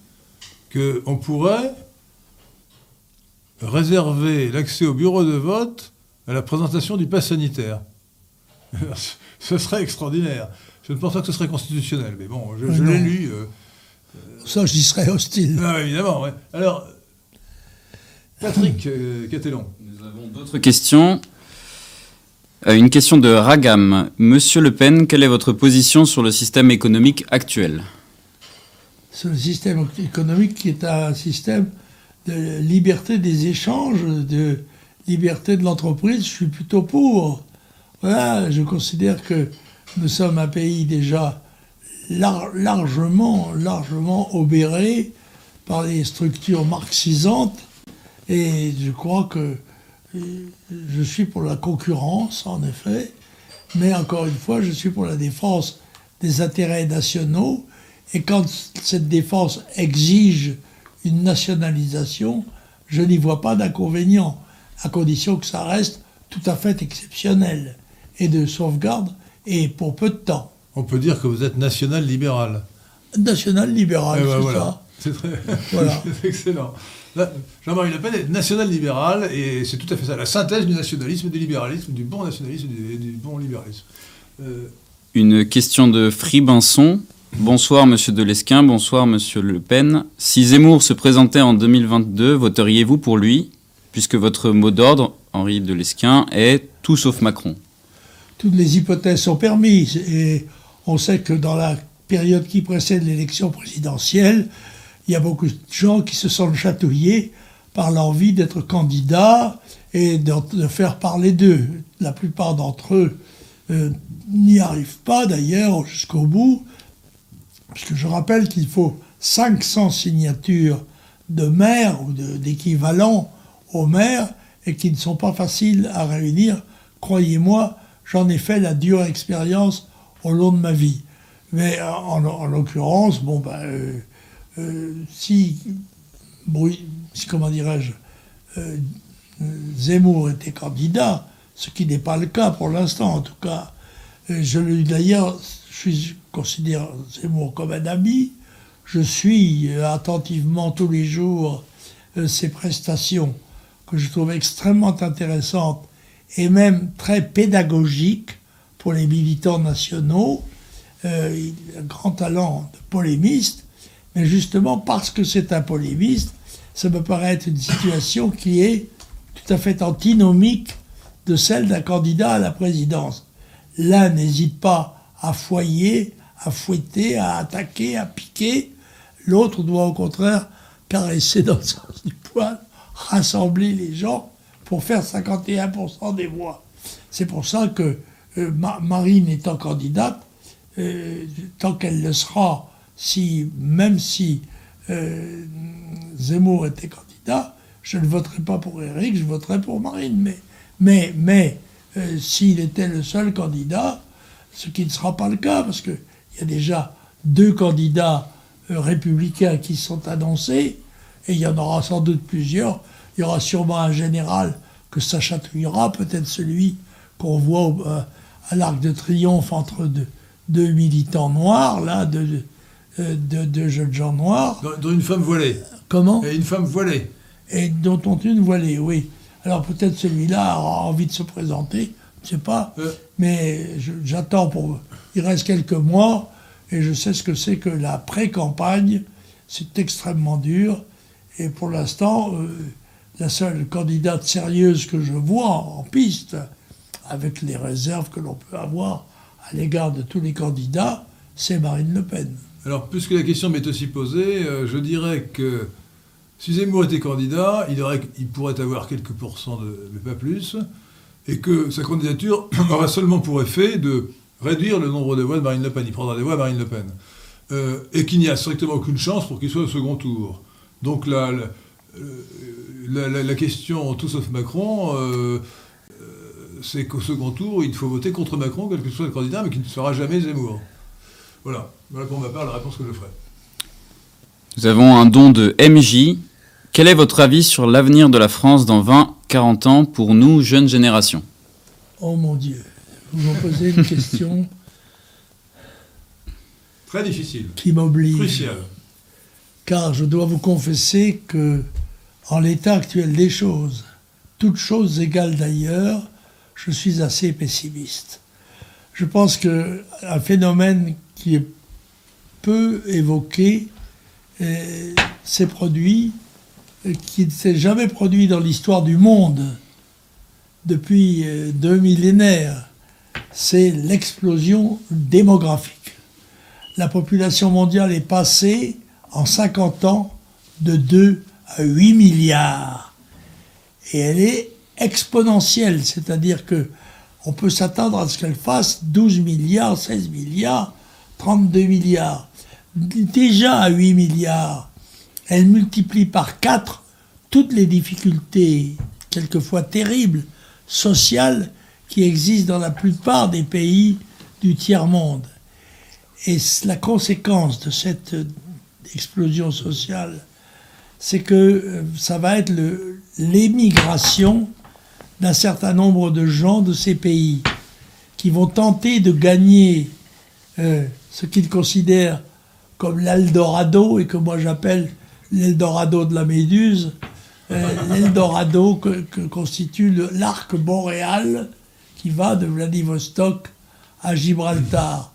qu'on pourrait réserver l'accès au bureau de vote à la présentation du pass sanitaire. Ce serait extraordinaire. Je ne pense pas que ce serait constitutionnel, mais bon, je, je l'ai lu. Euh, Ça, j'y serais hostile. Ah, évidemment, oui. Alors, Patrick euh, Catellon. Nous avons d'autres questions. Euh, une question de Ragam. Monsieur Le Pen, quelle est votre position sur le système économique actuel ? Sur le système économique qui est un système de liberté des échanges, de liberté de l'entreprise, je suis plutôt pour. Voilà, je considère que nous sommes un pays déjà lar- largement, largement obéré par les structures marxisantes, et je crois que je suis pour la concurrence, en effet, mais encore une fois, je suis pour la défense des intérêts nationaux, et quand cette défense exige une nationalisation, je n'y vois pas d'inconvénient, à condition que ça reste tout à fait exceptionnel et de sauvegarde, et pour peu de temps. On peut dire que vous êtes national-libéral. National-libéral, eh ben c'est voilà. ça. C'est très... voilà. C'est excellent. Là, Jean-Marie Le Pen est national-libéral, et c'est tout à fait ça, la synthèse du nationalisme et du libéralisme, du bon nationalisme et du bon libéralisme. Euh... Une question de Fribenson. Bonsoir, monsieur Delesquin. Bonsoir, monsieur Le Pen. Si Zemmour se présentait en deux mille vingt-deux, voteriez-vous pour lui, puisque votre mot d'ordre, Henri Delesquin, est « tout sauf Macron ». Toutes les hypothèses sont permises, et on sait que dans la période qui précède l'élection présidentielle, il y a beaucoup de gens qui se sont chatouillés par l'envie d'être candidats et de faire parler d'eux. La plupart d'entre eux euh, n'y arrivent pas, d'ailleurs, jusqu'au bout, puisque je rappelle qu'il faut cinq cents signatures de maires ou de, d'équivalents aux maires, et qui ne sont pas faciles à réunir. Croyez-moi, j'en ai fait la dure expérience au long de ma vie. Mais en, en l'occurrence, bon ben, euh, euh, si, bruit, si, comment dirais-je, euh, Zemmour était candidat, ce qui n'est pas le cas pour l'instant en tout cas, euh, je lui d'ailleurs, je, je considère Zemmour comme un ami, je suis euh, attentivement tous les jours euh, ses prestations, que je trouve extrêmement intéressante et même très pédagogique pour les militants nationaux. Euh, il a un grand talent de polémiste, mais justement parce que c'est un polémiste, ça me paraît être une situation qui est tout à fait antinomique de celle d'un candidat à la présidence. L'un n'hésite pas à foyer, à fouetter, à attaquer, à piquer. L'autre doit au contraire caresser dans le sens du poil, rassembler les gens pour faire cinquante et un pour cent des voix. C'est pour ça que euh, Ma- Marine étant candidate, euh, tant qu'elle le sera, si, même si euh, Zemmour était candidat, je ne voterai pas pour Éric, je voterai pour Marine. Mais, mais, mais euh, s'il était le seul candidat, ce qui ne sera pas le cas, parce qu'il y a déjà deux candidats euh, républicains qui sont annoncés, et il y en aura sans doute plusieurs. Il y aura sûrement un général que ça chatouillera, peut-être celui qu'on voit au, euh, à l'Arc de Triomphe entre deux, deux militants noirs, là, deux, euh, deux, deux jeunes gens noirs. Dont une femme voilée. Comment ? Et une femme voilée. Et dont une voilée, oui. Alors peut-être celui-là aura envie de se présenter, je ne sais pas, euh. mais je, j'attends pour... Il reste quelques mois, et je sais ce que c'est que la pré-campagne, c'est extrêmement dur. Et pour l'instant, euh, la seule candidate sérieuse que je vois en piste, avec les réserves que l'on peut avoir à l'égard de tous les candidats, c'est Marine Le Pen. Alors, puisque la question m'est aussi posée, euh, je dirais que si Zemmour était candidat, il, aurait, il pourrait avoir quelques pourcents, de, mais pas plus, et que sa candidature aura seulement pour effet de réduire le nombre de voix de Marine Le Pen. Il prendra des voix à Marine Le Pen. Euh, et qu'il n'y a strictement aucune chance pour qu'il soit au second tour. Donc là, la, la, la question tout sauf Macron, euh, euh, c'est qu'au second tour, il faut voter contre Macron, quel que soit le candidat, mais qui ne sera jamais Zemmour. Voilà. Voilà pour ma part la réponse que je ferai. Nous avons un don de M J. Quel est votre avis sur l'avenir de la France dans vingt, quarante ans pour nous, jeunes générations ? Oh mon Dieu, vous me posez une question très difficile, qui m'oblige, cruciale. Car je dois vous confesser que, en l'état actuel des choses, toutes choses égales d'ailleurs, je suis assez pessimiste. Je pense qu'un phénomène qui est peu évoqué s'est produit, qui ne s'est jamais produit dans l'histoire du monde depuis deux millénaires, c'est l'explosion démographique. La population mondiale est passée, en cinquante ans, de deux à huit milliards. Et elle est exponentielle, c'est-à-dire que on peut s'attendre à ce qu'elle fasse douze milliards, seize milliards, trente-deux milliards. Déjà à huit milliards, elle multiplie par quatre toutes les difficultés, quelquefois terribles, sociales, qui existent dans la plupart des pays du tiers-monde. Et la conséquence de cette explosion sociale, c'est que ça va être le, l'émigration d'un certain nombre de gens de ces pays qui vont tenter de gagner euh, ce qu'ils considèrent comme l'Eldorado, et que moi j'appelle l'Eldorado de la Méduse, euh, l'Eldorado que, que constitue le, l'arc boréal qui va de Vladivostok à Gibraltar,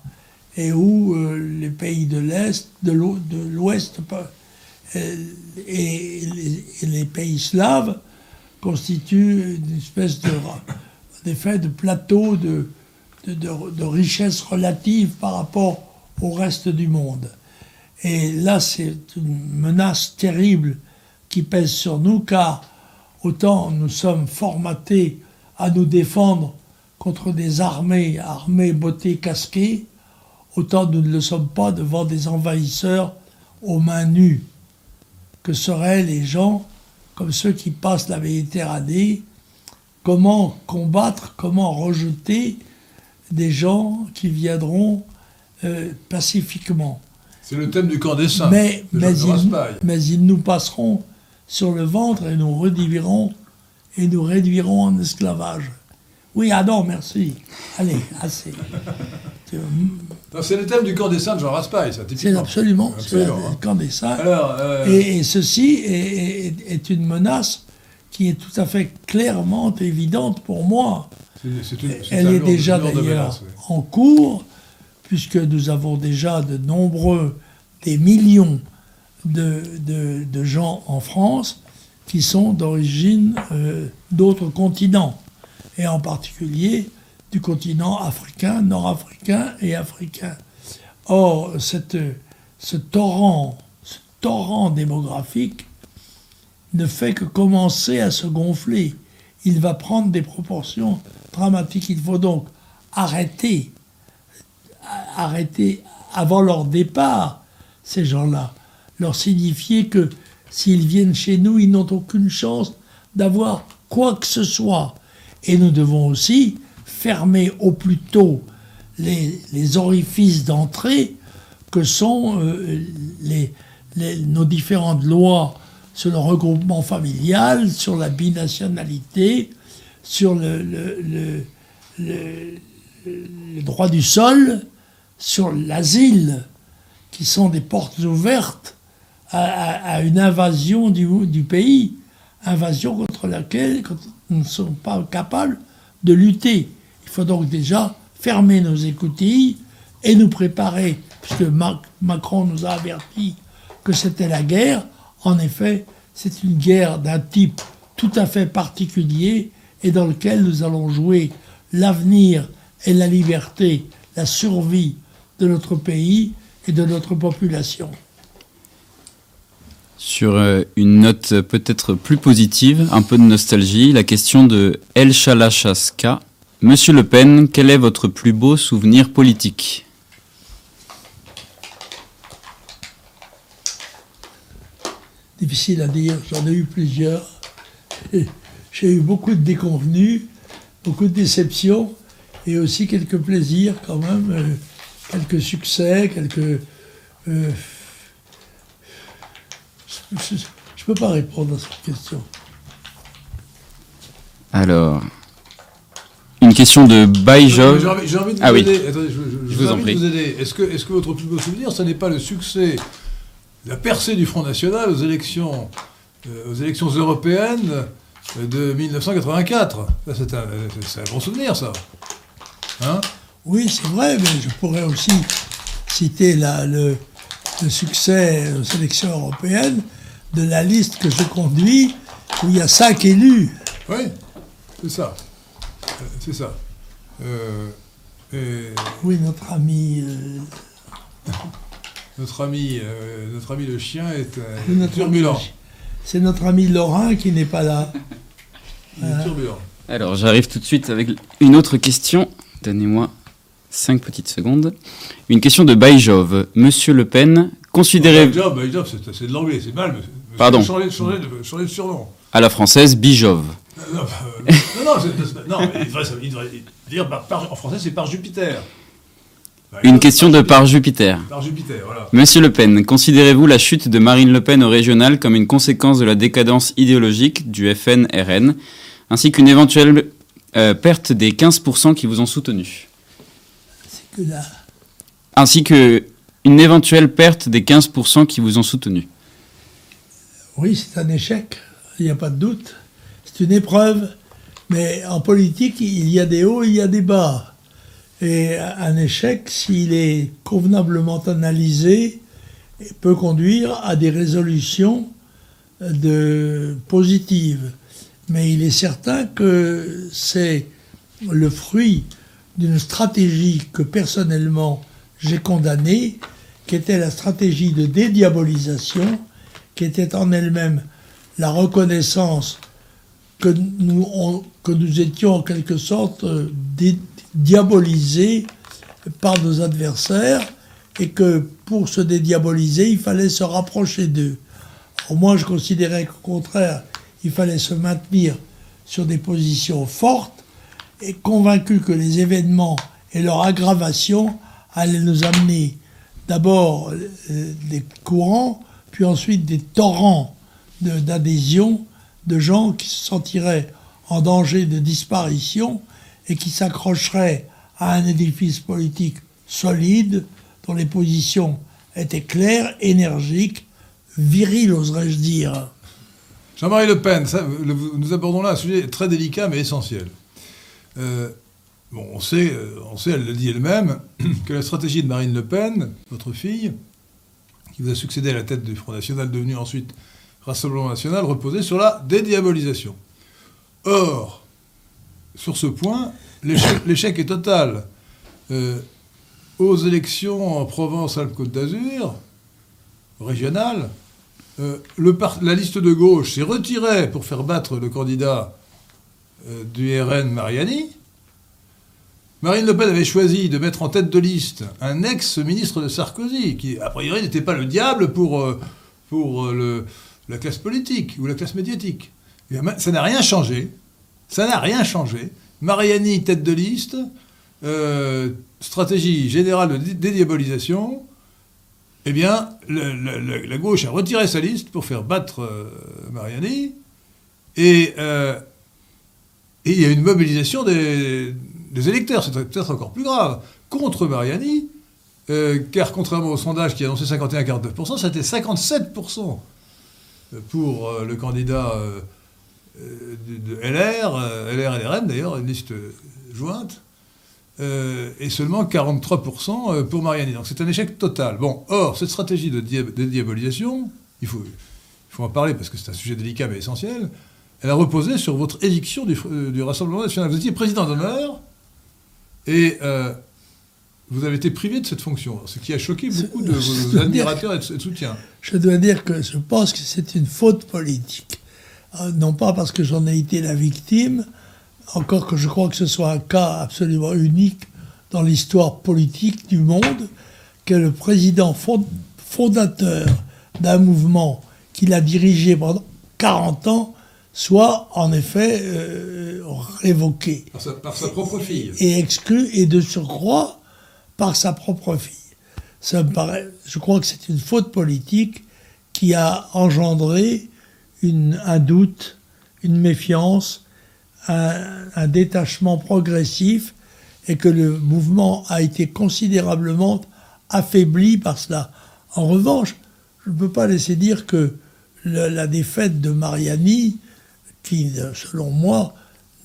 et où euh, les pays de l'Est, de, l'ou- de l'Ouest euh, et, les, et les pays slaves constituent une espèce de, d'effet de plateau de, de, de, de richesse relative par rapport au reste du monde. Et là, c'est une menace terrible qui pèse sur nous, car autant nous sommes formatés à nous défendre contre des armées, armées, bottées, casquées, autant nous ne le sommes pas devant des envahisseurs aux mains nues, que seraient les gens comme ceux qui passent la Méditerranée. Comment combattre, comment rejeter des gens qui viendront euh, pacifiquement ? C'est le thème du camp des saints. Mais, mais, ils, mais ils nous passeront sur le ventre et nous réduiront, et nous réduiront en esclavage. Oui, ah non, merci. Allez, assez. Non, c'est le thème du camp des saints de Jean Raspail, ça, typiquement. C'est absolument, absolument c'est le, le camp des saints. Alors, euh... et, et ceci est, est, est une menace qui est tout à fait clairement évidente pour moi. C'est, c'est une, c'est Elle un est déjà de, d'ailleurs menace, oui. en cours, puisque nous avons déjà de nombreux, des millions de, de, de gens en France qui sont d'origine euh, d'autres continents, et en particulier du continent africain, nord-africain et africain. Or, cette, ce, torrent, ce torrent démographique ne fait que commencer à se gonfler. Il va prendre des proportions dramatiques. Il faut donc arrêter, arrêter avant leur départ, ces gens-là, leur signifier que s'ils viennent chez nous, ils n'ont aucune chance d'avoir quoi que ce soit. Et nous devons aussi fermer au plus tôt les, les orifices d'entrée que sont euh, les, les, nos différentes lois sur le regroupement familial, sur la binationalité, sur le, le, le, le, le droit du sol, sur l'asile, qui sont des portes ouvertes à, à, à une invasion du, du pays, invasion contre laquelle nous ne sommes pas capables de lutter. Il faut donc déjà fermer nos écoutilles et nous préparer, puisque Ma- Macron nous a avertis que c'était la guerre. En effet, c'est une guerre d'un type tout à fait particulier et dans lequel nous allons jouer l'avenir et la liberté, la survie de notre pays et de notre population. Sur une note peut-être plus positive, un peu de nostalgie, la question de El Chalachaska. Monsieur Le Pen, quel est votre plus beau souvenir politique ? Difficile à dire, j'en ai eu plusieurs. j'ai eu beaucoup de déconvenues, beaucoup de déceptions et aussi quelques plaisirs quand même, euh, quelques succès, quelques... Euh, je ne peux pas répondre à cette question. Alors... Une question de Baïjov. J'ai envie, j'ai envie de vous ah oui. aider. Attendez, je, je, je, je vous, vous envie en prie. De vous aider. Est-ce que, est-ce que votre plus beau souvenir, ce n'est pas le succès, la percée du Front National aux élections, euh, aux élections européennes de mille neuf cent quatre-vingt-quatre? Ça, c'est, un, c'est un bon souvenir, ça. Hein? Oui, c'est vrai, mais je pourrais aussi citer la, le, le succès aux élections européennes de la liste que je conduis, où il y a cinq élus. Oui, c'est ça. C'est ça. Euh, et... Oui, notre ami... Euh... notre, ami euh, notre ami le chien est euh, turbulent. Ami, c'est notre ami Laurent qui n'est pas là. Il est euh... turbulent. Alors, j'arrive tout de suite avec une autre question. Donnez-moi cinq petites secondes. Une question de Baïjov. Monsieur Le Pen, considérez... Baïjov, Baïjov c'est, c'est de l'anglais, c'est mal. Mais... Pardon. Changez, changez, changez de surnom. À la française, Bijov. Non, non, non, c'est, non il, devrait, il devrait dire bah, par, en français c'est par Jupiter. Bah, Une question de par Jupiter. Par Jupiter, voilà. Monsieur Le Pen, considérez-vous la chute de Marine Le Pen au régional comme une conséquence de la décadence idéologique du F N R N, ainsi qu'une éventuelle euh, perte des quinze pour cent qui vous ont soutenu? C'est que là. Ainsi qu'une éventuelle perte des quinze pour cent qui vous ont soutenu. Oui, c'est un échec, il n'y a pas de doute. C'est une épreuve, mais en politique, il y a des hauts, il y a des bas. Et un échec, s'il est convenablement analysé, peut conduire à des résolutions de... positives. Mais il est certain que c'est le fruit d'une stratégie que personnellement j'ai condamnée, qui était la stratégie de dédiabolisation, qui était en elle-même la reconnaissance que nous, on, que nous étions en quelque sorte di- diabolisés par nos adversaires et que pour se dédiaboliser, il fallait se rapprocher d'eux. Alors moi, je considérais qu'au contraire, il fallait se maintenir sur des positions fortes et convaincu que les événements et leur aggravation allaient nous amener d'abord euh, des courants, puis ensuite des torrents de, d'adhésion de gens qui se sentiraient en danger de disparition et qui s'accrocheraient à un édifice politique solide, dont les positions étaient claires, énergiques, viriles, oserais-je dire. Jean-Marie Le Pen, ça, le, nous abordons là un sujet très délicat mais essentiel. Euh, bon, on sait, on sait, elle le dit elle-même, que la stratégie de Marine Le Pen, votre fille, qui vous a succédé à la tête du Front National, devenue ensuite Rassemblement National, reposait sur la dédiabolisation. Or, sur ce point, l'échec, l'échec est total. Euh, aux élections en Provence-Alpes-Côte d'Azur, régionales, euh, le par- la liste de gauche s'est retirée pour faire battre le candidat euh, du R N, Mariani. Marine Le Pen avait choisi de mettre en tête de liste un ex-ministre de Sarkozy, qui, a priori, n'était pas le diable pour, euh, pour euh, le... la classe politique ou la classe médiatique. Ça n'a rien changé. Ça n'a rien changé. Mariani, tête de liste, euh, stratégie générale de dédiabolisation. Eh bien, le, le, la gauche a retiré sa liste pour faire battre euh, Mariani. Et, euh, et il y a une mobilisation des, des électeurs, c'est peut-être encore plus grave, contre Mariani, euh, car contrairement au sondage qui annonçait cinquante et un à quarante-neuf pour cent, c'était cinquante-sept pour cent. Pour le candidat de L R, L R et L R N d'ailleurs, une liste jointe, et seulement quarante-trois pour cent pour Mariani. Donc c'est un échec total. Bon, or, cette stratégie de dédiabolisation, il faut, il faut en parler parce que c'est un sujet délicat mais essentiel, elle a reposé sur votre éviction du, du Rassemblement National. Vous étiez président d'honneur et euh, vous avez été privé de cette fonction, ce qui a choqué beaucoup de vos admirateurs et de soutiens. Je dois dire que je pense que c'est une faute politique. Euh, non pas parce que j'en ai été la victime, encore que je crois que ce soit un cas absolument unique dans l'histoire politique du monde, que le président fondateur d'un mouvement qu'il a dirigé pendant quarante ans soit en effet euh, révoqué. Par sa, par sa propre fille. Et exclu, et de surcroît, par sa propre fille. Ça me paraît, je crois que c'est une faute politique qui a engendré une, un doute, une méfiance, un, un détachement progressif, et que le mouvement a été considérablement affaibli par cela. En revanche, je ne peux pas laisser dire que le, la défaite de Mariani, qui, selon moi,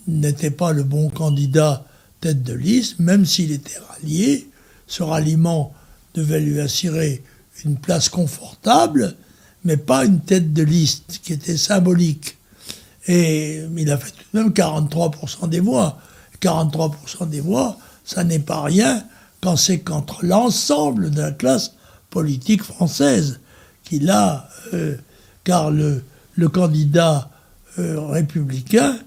n'était pas le bon candidat tête de liste, même s'il était rallié, ce ralliement devait lui assurer une place confortable, mais pas une tête de liste, qui était symbolique. Et il a fait tout de même quarante-trois pour cent des voix. quarante-trois pour cent des voix, ça n'est pas rien quand c'est contre l'ensemble de la classe politique française qu'il a, euh, car le, le candidat euh, républicain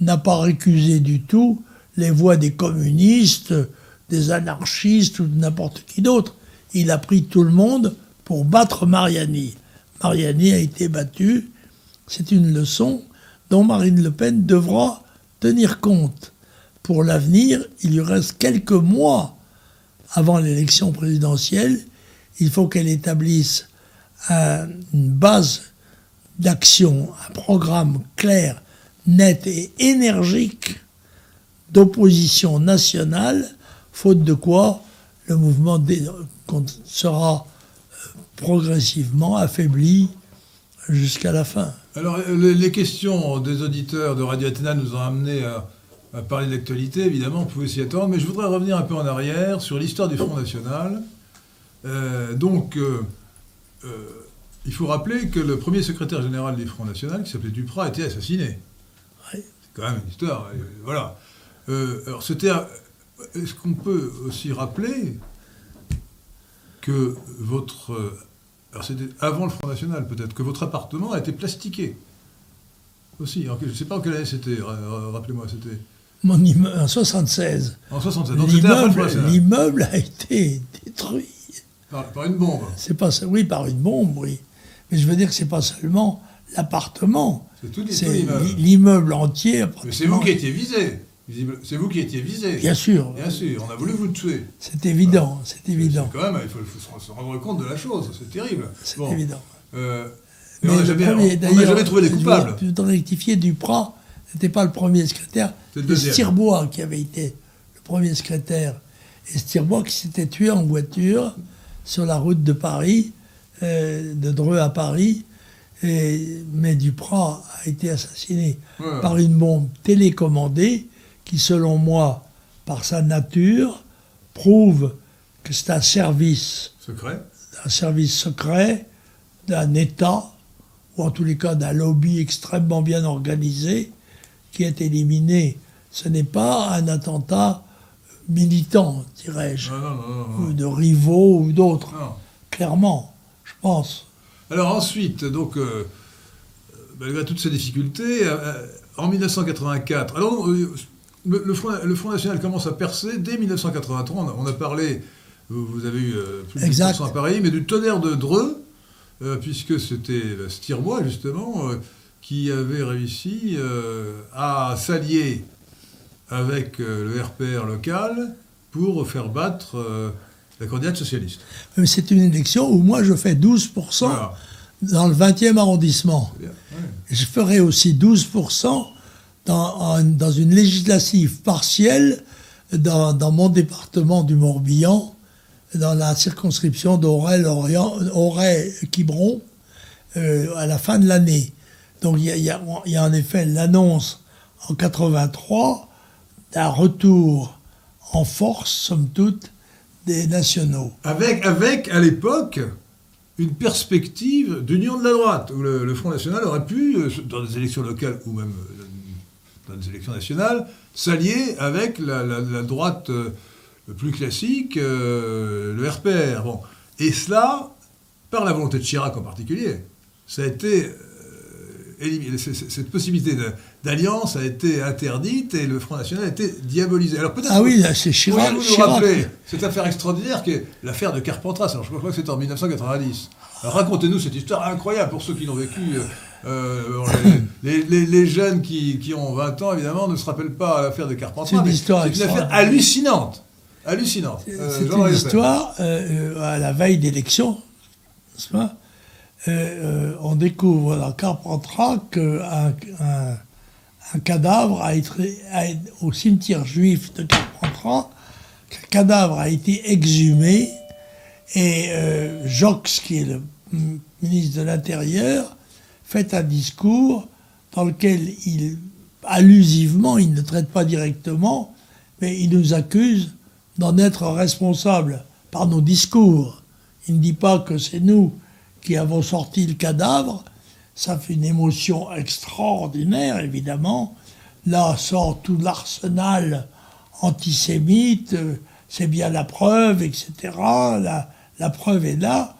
n'a pas récusé du tout les voix des communistes, des anarchistes ou de n'importe qui d'autre. Il a pris tout le monde pour battre Mariani. Mariani a été battue. C'est une leçon dont Marine Le Pen devra tenir compte. Pour l'avenir, il lui reste quelques mois avant l'élection présidentielle. Il faut qu'elle établisse un, une base d'action, un programme clair, net et énergique d'opposition nationale, faute de quoi le mouvement sera progressivement affaibli jusqu'à la fin. Alors, les questions des auditeurs de Radio Athéna nous ont amenés à... On va parler de l'actualité, évidemment, vous pouvez s'y attendre, mais je voudrais revenir un peu en arrière sur l'histoire du Front National. Euh, donc, euh, euh, il faut rappeler que le premier secrétaire général du Front National, qui s'appelait Duprat, a été assassiné. Oui. C'est quand même une histoire. Euh, voilà. Euh, alors, c'était... Est-ce qu'on peut aussi rappeler que votre... Alors, c'était avant le Front National, peut-être, que votre appartement a été plastiqué aussi. Alors, je ne sais pas en quelle année c'était, rappelez-moi, c'était... Mon immeuble, en soixante-seize. En soixante-seize, donc c'était à peu près. L'immeuble a été détruit. Par, par une bombe. C'est pas, oui, par une bombe, oui. Mais je veux dire que c'est pas seulement l'appartement. C'est tout, c'est tout l'immeuble. L'immeuble entier. Mais c'est vous qui étiez visé. C'est vous qui étiez visé. Bien sûr. Bien sûr, on a voulu vous tuer. C'est évident, c'est c'est évident. C'est quand même, il faut, il faut se rendre compte de la chose, c'est terrible. C'est bon. Évident. Euh, Mais on n'a jamais, jamais trouvé les coupables. Je voudrais rectifier, Duprat n'était pas le premier secrétaire. C'est Stirbois qui avait été le premier secrétaire. Et Stirbois qui s'était tué en voiture sur la route de Paris, euh, de Dreux à Paris. Et, mais Duprat a été assassiné ouais. par une bombe télécommandée qui, selon moi, par sa nature, prouve que c'est un service secret, un service secret d'un État, ou en tous les cas d'un lobby extrêmement bien organisé, qui est éliminé. Ce n'est pas un attentat militant, dirais-je, non, non, non, non. ou de rivaux ou d'autres. Clairement, je pense. Alors ensuite, donc, euh, malgré toutes ces difficultés, euh, en mille neuf cent quatre-vingt-quatre, alors, euh, le, le, Front, le Front National commence à percer dès mille neuf cent quatre-vingt-trois. On a parlé, vous avez eu euh, plus de cent à Paris, mais du tonnerre de Dreux, Euh, puisque c'était Stirbois, justement, euh, qui avait réussi euh, à s'allier avec euh, le R P R local pour faire battre euh, la candidate socialiste. C'est une élection où moi je fais douze pour cent voilà. dans le vingtième arrondissement. Ouais. Je ferai aussi douze pour cent dans, en, dans une législative partielle dans, dans mon département du Morbihan, dans la circonscription d'Auray-Quiberon euh, à la fin de l'année. Donc il y, y, y a en effet l'annonce en quatre-vingt-trois d'un retour en force, somme toute, des nationaux. Avec, avec à l'époque, une perspective d'union de la droite, où le, le Front National aurait pu, dans des élections locales ou même dans des élections nationales, s'allier avec la, la, la droite... Euh, le plus classique, euh, le R P R. Bon. Et cela, par la volonté de Chirac en particulier, ça a été euh, éliminé. Cette possibilité de, d'alliance a été interdite et le Front National a été diabolisé. Alors peut-être ah oui, là, c'est Chirac, vous Chirac. Rappeler cette affaire extraordinaire qui est l'affaire de Carpentras. Alors je crois que c'était en mille neuf cent quatre-vingt-dix. Alors, racontez-nous cette histoire incroyable pour ceux qui l'ont vécu. Euh, Euh, les, les, les jeunes qui, qui ont vingt ans, évidemment, ne se rappellent pas l'affaire de Carpentras. C'est une histoire C'est une affaire hallucinante. Hallucinante. Euh, c'est une histoire, euh, à la veille d'élections, n'est-ce pas ? Euh, on découvre dans Carpentras qu'un un, un cadavre a été, a, au cimetière juif de Carpentras, qu'un cadavre a été exhumé, et euh, Jox, qui est le ministre de l'Intérieur, fait un discours dans lequel il, allusivement, il ne traite pas directement, mais il nous accuse d'en être responsable par nos discours. Il ne dit pas que c'est nous qui avons sorti le cadavre. Ça fait une émotion extraordinaire, évidemment. Là sort tout l'arsenal antisémite, c'est bien la preuve, et cetera. La, la preuve est là.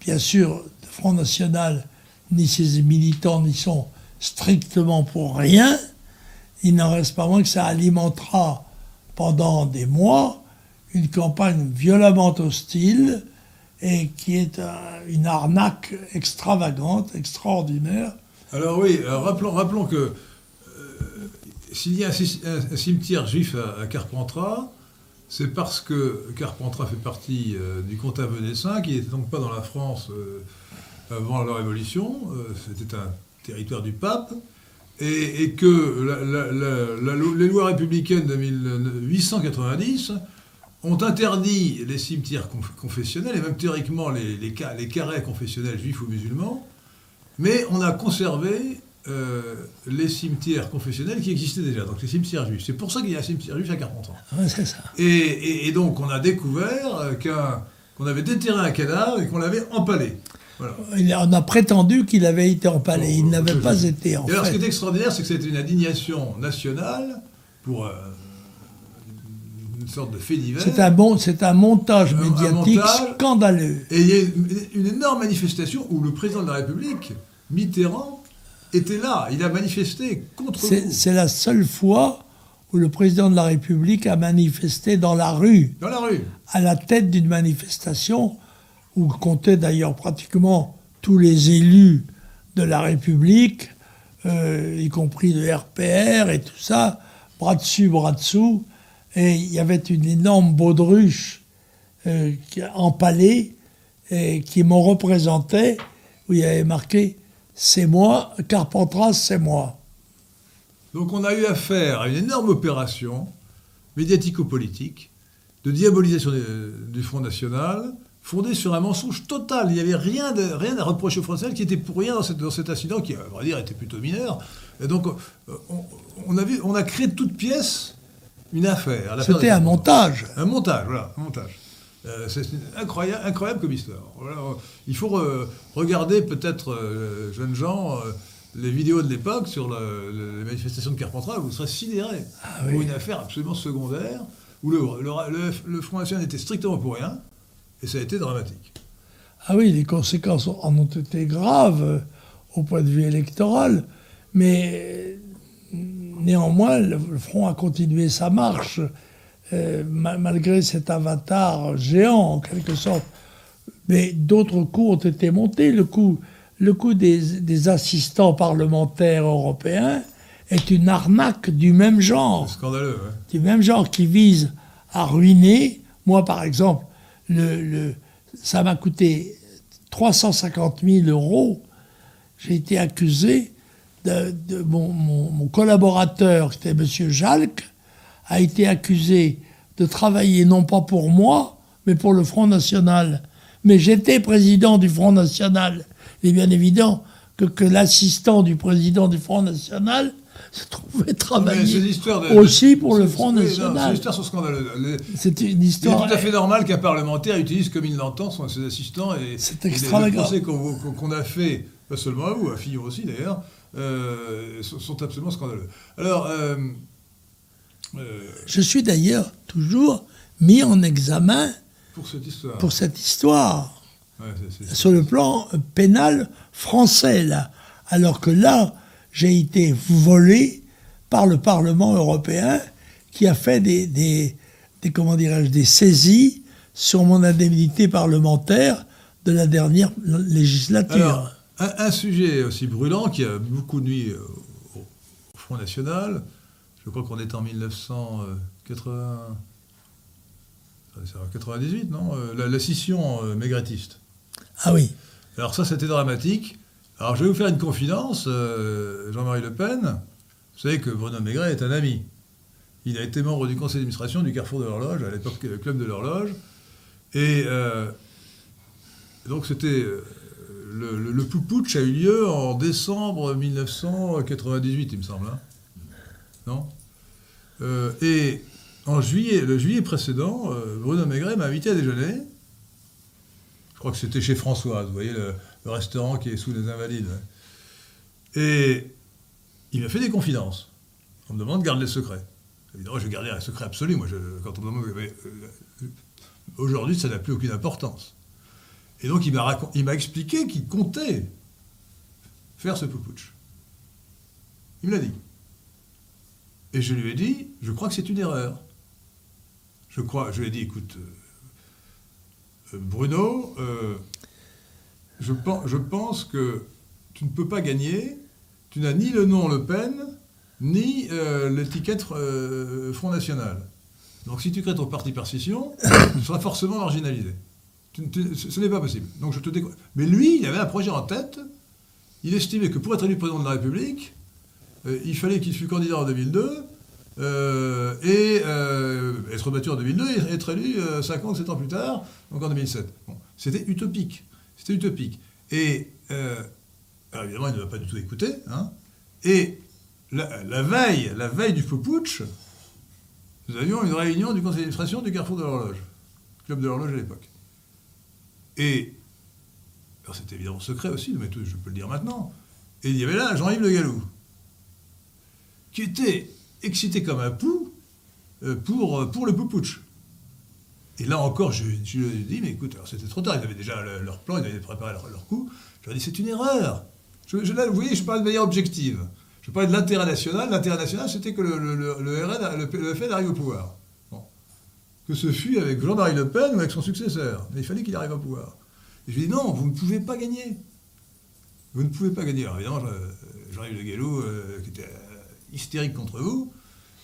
Bien sûr, le Front National, ni ses militants n'y sont strictement pour rien. Il n'en reste pas moins que ça alimentera pendant des mois une campagne violemment hostile et qui est un, une arnaque extravagante, extraordinaire. Alors oui, alors rappelons, rappelons que euh, s'il y a un, un cimetière juif à, à Carpentras, c'est parce que Carpentras fait partie euh, du comtat venessin, qui n'était donc pas dans la France euh, avant la Révolution, euh, c'était un territoire du pape, et, et que la, la, la, la, les lois républicaines de mille huit cent quatre-vingt-dix ont interdit les cimetières confessionnels, et même théoriquement les, les, les carrés confessionnels juifs ou musulmans, mais on a conservé euh, les cimetières confessionnels qui existaient déjà, donc les cimetières juifs. C'est pour ça qu'il y a un cimetière juif à Carpentras. Ouais, c'est ça. Et, et, et donc on a découvert qu'un, qu'on avait déterré un cadavre et qu'on l'avait empalé. Voilà. On a prétendu qu'il avait été empalé, bon, il n'avait pas sais. été en et fait. Alors ce qui est extraordinaire, c'est que c'était une indignation nationale pour... Euh, une sorte de fait divers. C'est un, bon, c'est un montage médiatique un montage, scandaleux. Et il y a une, une énorme manifestation où le président de la République, Mitterrand, était là. Il a manifesté contre c'est, vous. C'est la seule fois où le président de la République a manifesté dans la rue. Dans la rue. À la tête d'une manifestation où comptaient d'ailleurs pratiquement tous les élus de la République, euh, y compris le R P R et tout ça, bras dessus, bras dessous. Et il y avait une énorme baudruche euh, empalée et qui m'en représentait, où il y avait marqué « C'est moi, Carpentras, c'est moi ». Donc on a eu affaire à une énorme opération médiatico-politique de diabolisation du Front National, fondée sur un mensonge total. Il n'y avait rien, de, rien à reprocher aux Français qui était pour rien dans, cette, dans cet incident, qui, à vrai dire, était plutôt mineur. Et donc on, on, a, vu, on a créé de toutes pièces... Une affaire. C'était un montage. Un montage, voilà, un montage. Euh, c'est incroyable, incroyable comme histoire. Voilà, il faut re- regarder peut-être, euh, jeunes gens, euh, les vidéos de l'époque sur le, le, les manifestations de Carpentras, vous serez sidérés. Ah, oui. Pour une affaire absolument secondaire, où le, le, le, le Front National n'était strictement pour rien, et ça a été dramatique. Ah oui, les conséquences en ont été graves euh, au point de vue électoral, mais... Néanmoins, le Front a continué sa marche, euh, malgré cet avatar géant, en quelque sorte. Mais d'autres coups ont été montés. Le coup, le coup des, des assistants parlementaires européens est une arnaque du même genre. C'est scandaleux, ouais. Du même genre, qui vise à ruiner. Moi, par exemple, le, le, ça m'a coûté trois cent cinquante mille euros. J'ai été accusé... De, de, mon, mon, mon collaborateur, qui était M. Jalc, a été accusé de travailler non pas pour moi, mais pour le Front National. Mais j'étais président du Front National. Il est bien évident que, que l'assistant du président du Front National se trouvait travailler de, aussi de, pour le Front National. Non, ces histoires sont scandaleuses. Les, c'est une histoire... Il est tout à fait normal qu'un parlementaire utilise comme il l'entend son, ses assistants. Et, c'est extravagant. Les, les procès qu'on, qu'on a fait, pas seulement à vous, à Fillon aussi d'ailleurs, Euh, sont absolument scandaleux. Alors, euh, euh, je suis d'ailleurs toujours mis en examen pour cette histoire, pour cette histoire ouais, c'est, c'est, sur le plan pénal français, là. Alors que là, j'ai été volé par le Parlement européen qui a fait des, des, des comment dirais-je, des saisies sur mon indemnité parlementaire de la dernière législature. Alors, Un, un sujet aussi brûlant qui a beaucoup nuit au, au Front National, je crois qu'on est en mille neuf cent quatre-vingts... C'est en quatre-vingt-dix-huit, non ? La, la scission euh, maigretiste. Ah oui. Alors ça, c'était dramatique. Alors je vais vous faire une confidence, euh, Jean-Marie Le Pen. Vous savez que Bruno Mégret est un ami. Il a été membre du conseil d'administration du Carrefour de l'Horloge, à l'époque le Club de l'Horloge. Et euh, donc c'était... Euh, le, le, le putsch a eu lieu en décembre mille neuf cent quatre-vingt-dix-huit, il me semble. Hein ? Non ? euh, Et... En juillet, le juillet précédent, Bruno Mégret m'a invité à déjeuner. Je crois que c'était chez Françoise, vous voyez, le, le restaurant qui est sous les Invalides. Et il m'a fait des confidences. On me demande de garder les secrets. Évidemment, je gardais un secret absolu. Moi, je, quand on me demande, mais aujourd'hui, ça n'a plus aucune importance. Et donc, il m'a, racont, il m'a expliqué qu'il comptait faire ce putsch. Il me l'a dit. Et je lui ai dit, je crois que c'est une erreur. Je crois, je lui ai dit, écoute, euh, Bruno, euh, je, pense, je pense que tu ne peux pas gagner, tu n'as ni le nom Le Pen, ni euh, l'étiquette euh, Front National. Donc si tu crées ton parti par scission, tu seras forcément marginalisé. Tu, tu, ce, ce n'est pas possible. Donc je te déco... Mais lui, il avait un projet en tête, il estimait que pour être élu président de la République, euh, il fallait qu'il fût candidat en deux mille deux, Euh, et euh, être battu en deux mille deux et être élu euh, cinquante-sept ans plus tard, donc en deux mille sept. Bon, c'était utopique. C'était utopique. Et, euh, alors évidemment, il ne va pas du tout écouter. Hein, et la, la, veille, la veille du putsch, nous avions une réunion du conseil d'administration du Carrefour de l'Horloge, Club de l'Horloge à l'époque. Et, alors c'était évidemment secret aussi, mais tout, je peux le dire maintenant, et il y avait là Jean-Yves Le Gallou, qui était excité comme un pou pour, pour le putsch. Et là encore, je, je lui ai dit, mais écoute, alors c'était trop tard, ils avaient déjà le, leur plan, ils avaient préparé leur, leur coup. Je leur ai dit, c'est une erreur. Je, je, là, vous voyez, je parle de manière objective. Je parlais de l'intérêt national. L'intérêt national, c'était que le, le, le, le, R N, le, le F N arrive au pouvoir. Bon. Que ce fût avec Jean-Marie Le Pen ou avec son successeur. Mais il fallait qu'il arrive au pouvoir. Et je lui ai dit, non, vous ne pouvez pas gagner. Vous ne pouvez pas gagner. Alors évidemment, Jean-Yves Le Gallou, euh, qui était... hystérique contre vous,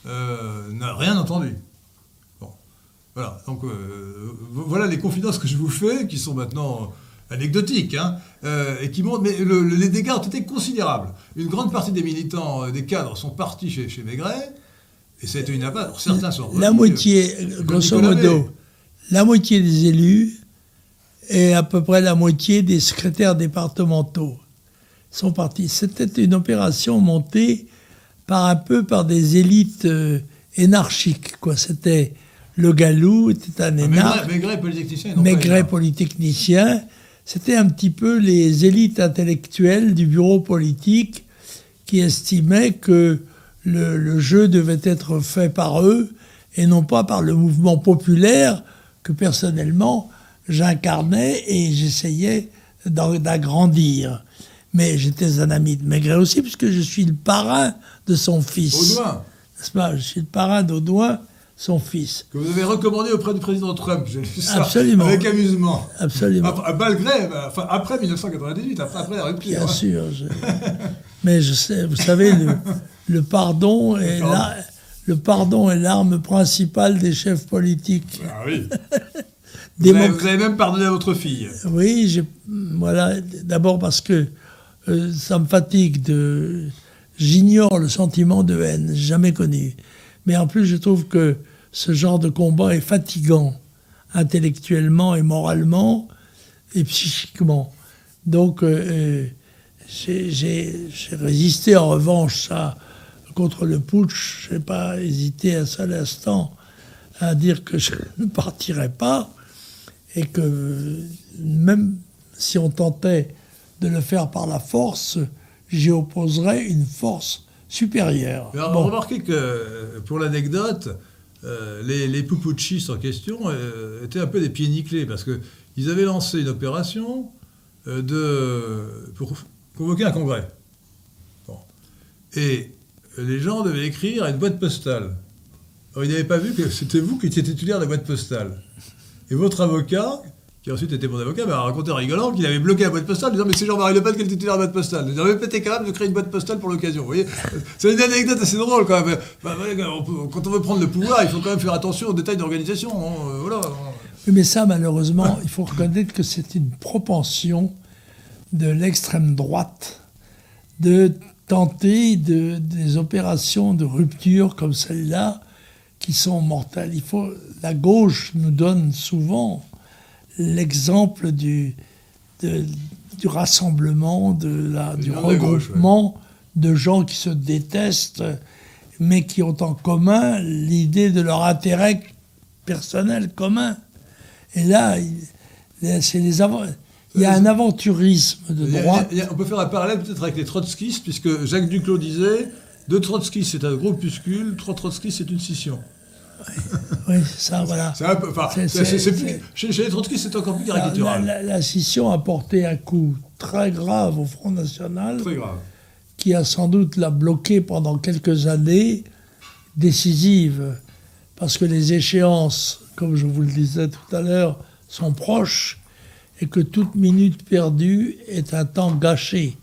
euh, n'a rien entendu. Bon, voilà. Donc, euh, voilà les confidences que je vous fais, qui sont maintenant anecdotiques, hein, euh, et qui montrent... Mais le, le, les dégâts ont été considérables. Une grande partie des militants, des cadres, sont partis chez, chez Maigret, et ça a été une abat. Alors, certains sont... La moitié, euh, grosso modo, la moitié des élus et à peu près la moitié des secrétaires départementaux sont partis. C'était une opération montée... par un peu par des élites euh, énarchiques, quoi. C'était le Gallou, était un énarque. Maigret polytechnicien. Maigret polytechnicien. C'était un petit peu les élites intellectuelles du bureau politique qui estimaient que le, le jeu devait être fait par eux et non pas par le mouvement populaire que personnellement j'incarnais et j'essayais d'agrandir. Mais j'étais un ami de Maigret aussi, puisque je suis le parrain de son fils. Audouin. N'est-ce pas ? Je suis le parrain d'Audouin, son fils. Que vous avez recommandé auprès du président Trump, j'ai lu ça. Absolument. Avec amusement. Absolument. Après, malgré, enfin, après mille neuf cent quatre-vingt-dix-huit, après, après la rupture. Bien hein. sûr. Je... Mais je sais, vous savez, le, le pardon est la, le pardon est l'arme principale des chefs politiques. Ah oui. Vous, avez, vous avez même pardonné à votre fille. Oui, j'ai, voilà. D'abord parce que Euh, ça me fatigue de... J'ignore le sentiment de haine, jamais connu. Mais en plus, je trouve que ce genre de combat est fatigant, intellectuellement et moralement, et psychiquement. Donc, euh, j'ai, j'ai, j'ai résisté en revanche ça, contre le putsch. Je n'ai pas hésité à un seul instant à dire que je ne partirais pas, et que même si on tentait... de le faire par la force, j'y opposerais une force supérieure. Alors, bon. Remarquez que, pour l'anecdote, euh, les, les puputschistes en question euh, étaient un peu des pieds nickelés, parce qu'ils avaient lancé une opération euh, de, pour convoquer un congrès. Bon. Et les gens devaient écrire à une boîte postale. Alors, ils n'avaient pas vu que c'était vous qui étiez titulaire de la boîte postale. Et votre avocat qui ensuite était mon avocat, m'a raconté en rigolant qu'il avait bloqué la boîte postale en disant « Mais c'est Jean-Marie Le Pen qui est le titulaire de la boîte postale ». Il disait « Mais t'es capable de créer une boîte postale pour l'occasion ». Vous voyez, c'est une anecdote assez drôle quand même. Bah, on peut, quand on veut prendre le pouvoir, il faut quand même faire attention aux détails d'organisation. On, euh, voilà. Oui, mais ça, malheureusement, il faut reconnaître que c'est une propension de l'extrême droite de tenter de, des opérations de rupture comme celle-là qui sont mortelles. Il faut, la gauche nous donne souvent l'exemple du, de, du rassemblement, de la, du regroupement de, ouais. de gens qui se détestent, mais qui ont en commun l'idée de leur intérêt personnel commun. Et là, c'est les avant... il y a un aventurisme de droite. Il y a, il y a, on peut faire un parallèle peut-être avec les trotskistes, puisque Jacques Duclos disait « Deux trotskistes, c'est un groupuscule, trois trotskistes, c'est une scission ». Oui, ça, voilà. C'est un peu, enfin, c'est, c'est, c'est, c'est, c'est, c'est, chez, chez les trotskistes, c'est encore plus caricatural. La, la, la scission a porté un coup très grave au Front National, très grave, qui a sans doute la bloqué pendant quelques années, décisive, parce que les échéances, comme je vous le disais tout à l'heure, sont proches, et que toute minute perdue est un temps gâché.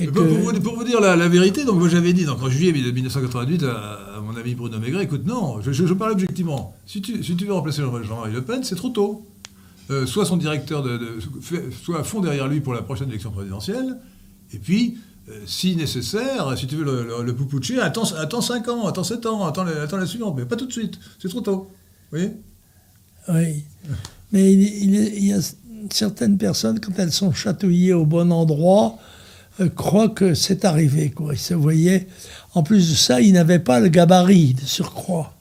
Et que... pour, vous, pour vous dire la, la vérité, donc moi j'avais dit donc, en juillet dix-neuf cent quatre-vingt-huit à, à mon ami Bruno Mégret, écoute, non, je, je, je parle objectivement. Si tu, si tu veux remplacer Jean-Marie Le Pen, c'est trop tôt. Euh, soit son directeur, de, de, soit à fond derrière lui pour la prochaine élection présidentielle, et puis, euh, si nécessaire, si tu veux le, le, le poupoucher, attends, attends cinq ans, attends sept ans, attends, attends la suivante, mais pas tout de suite, c'est trop tôt. Vous voyez ? Oui. Mais il, il, il y a certaines personnes, quand elles sont chatouillées au bon endroit, euh, croient que c'est arrivé, quoi. Ils se voyaient. En plus de ça, ils n'avaient pas le gabarit de surcroît.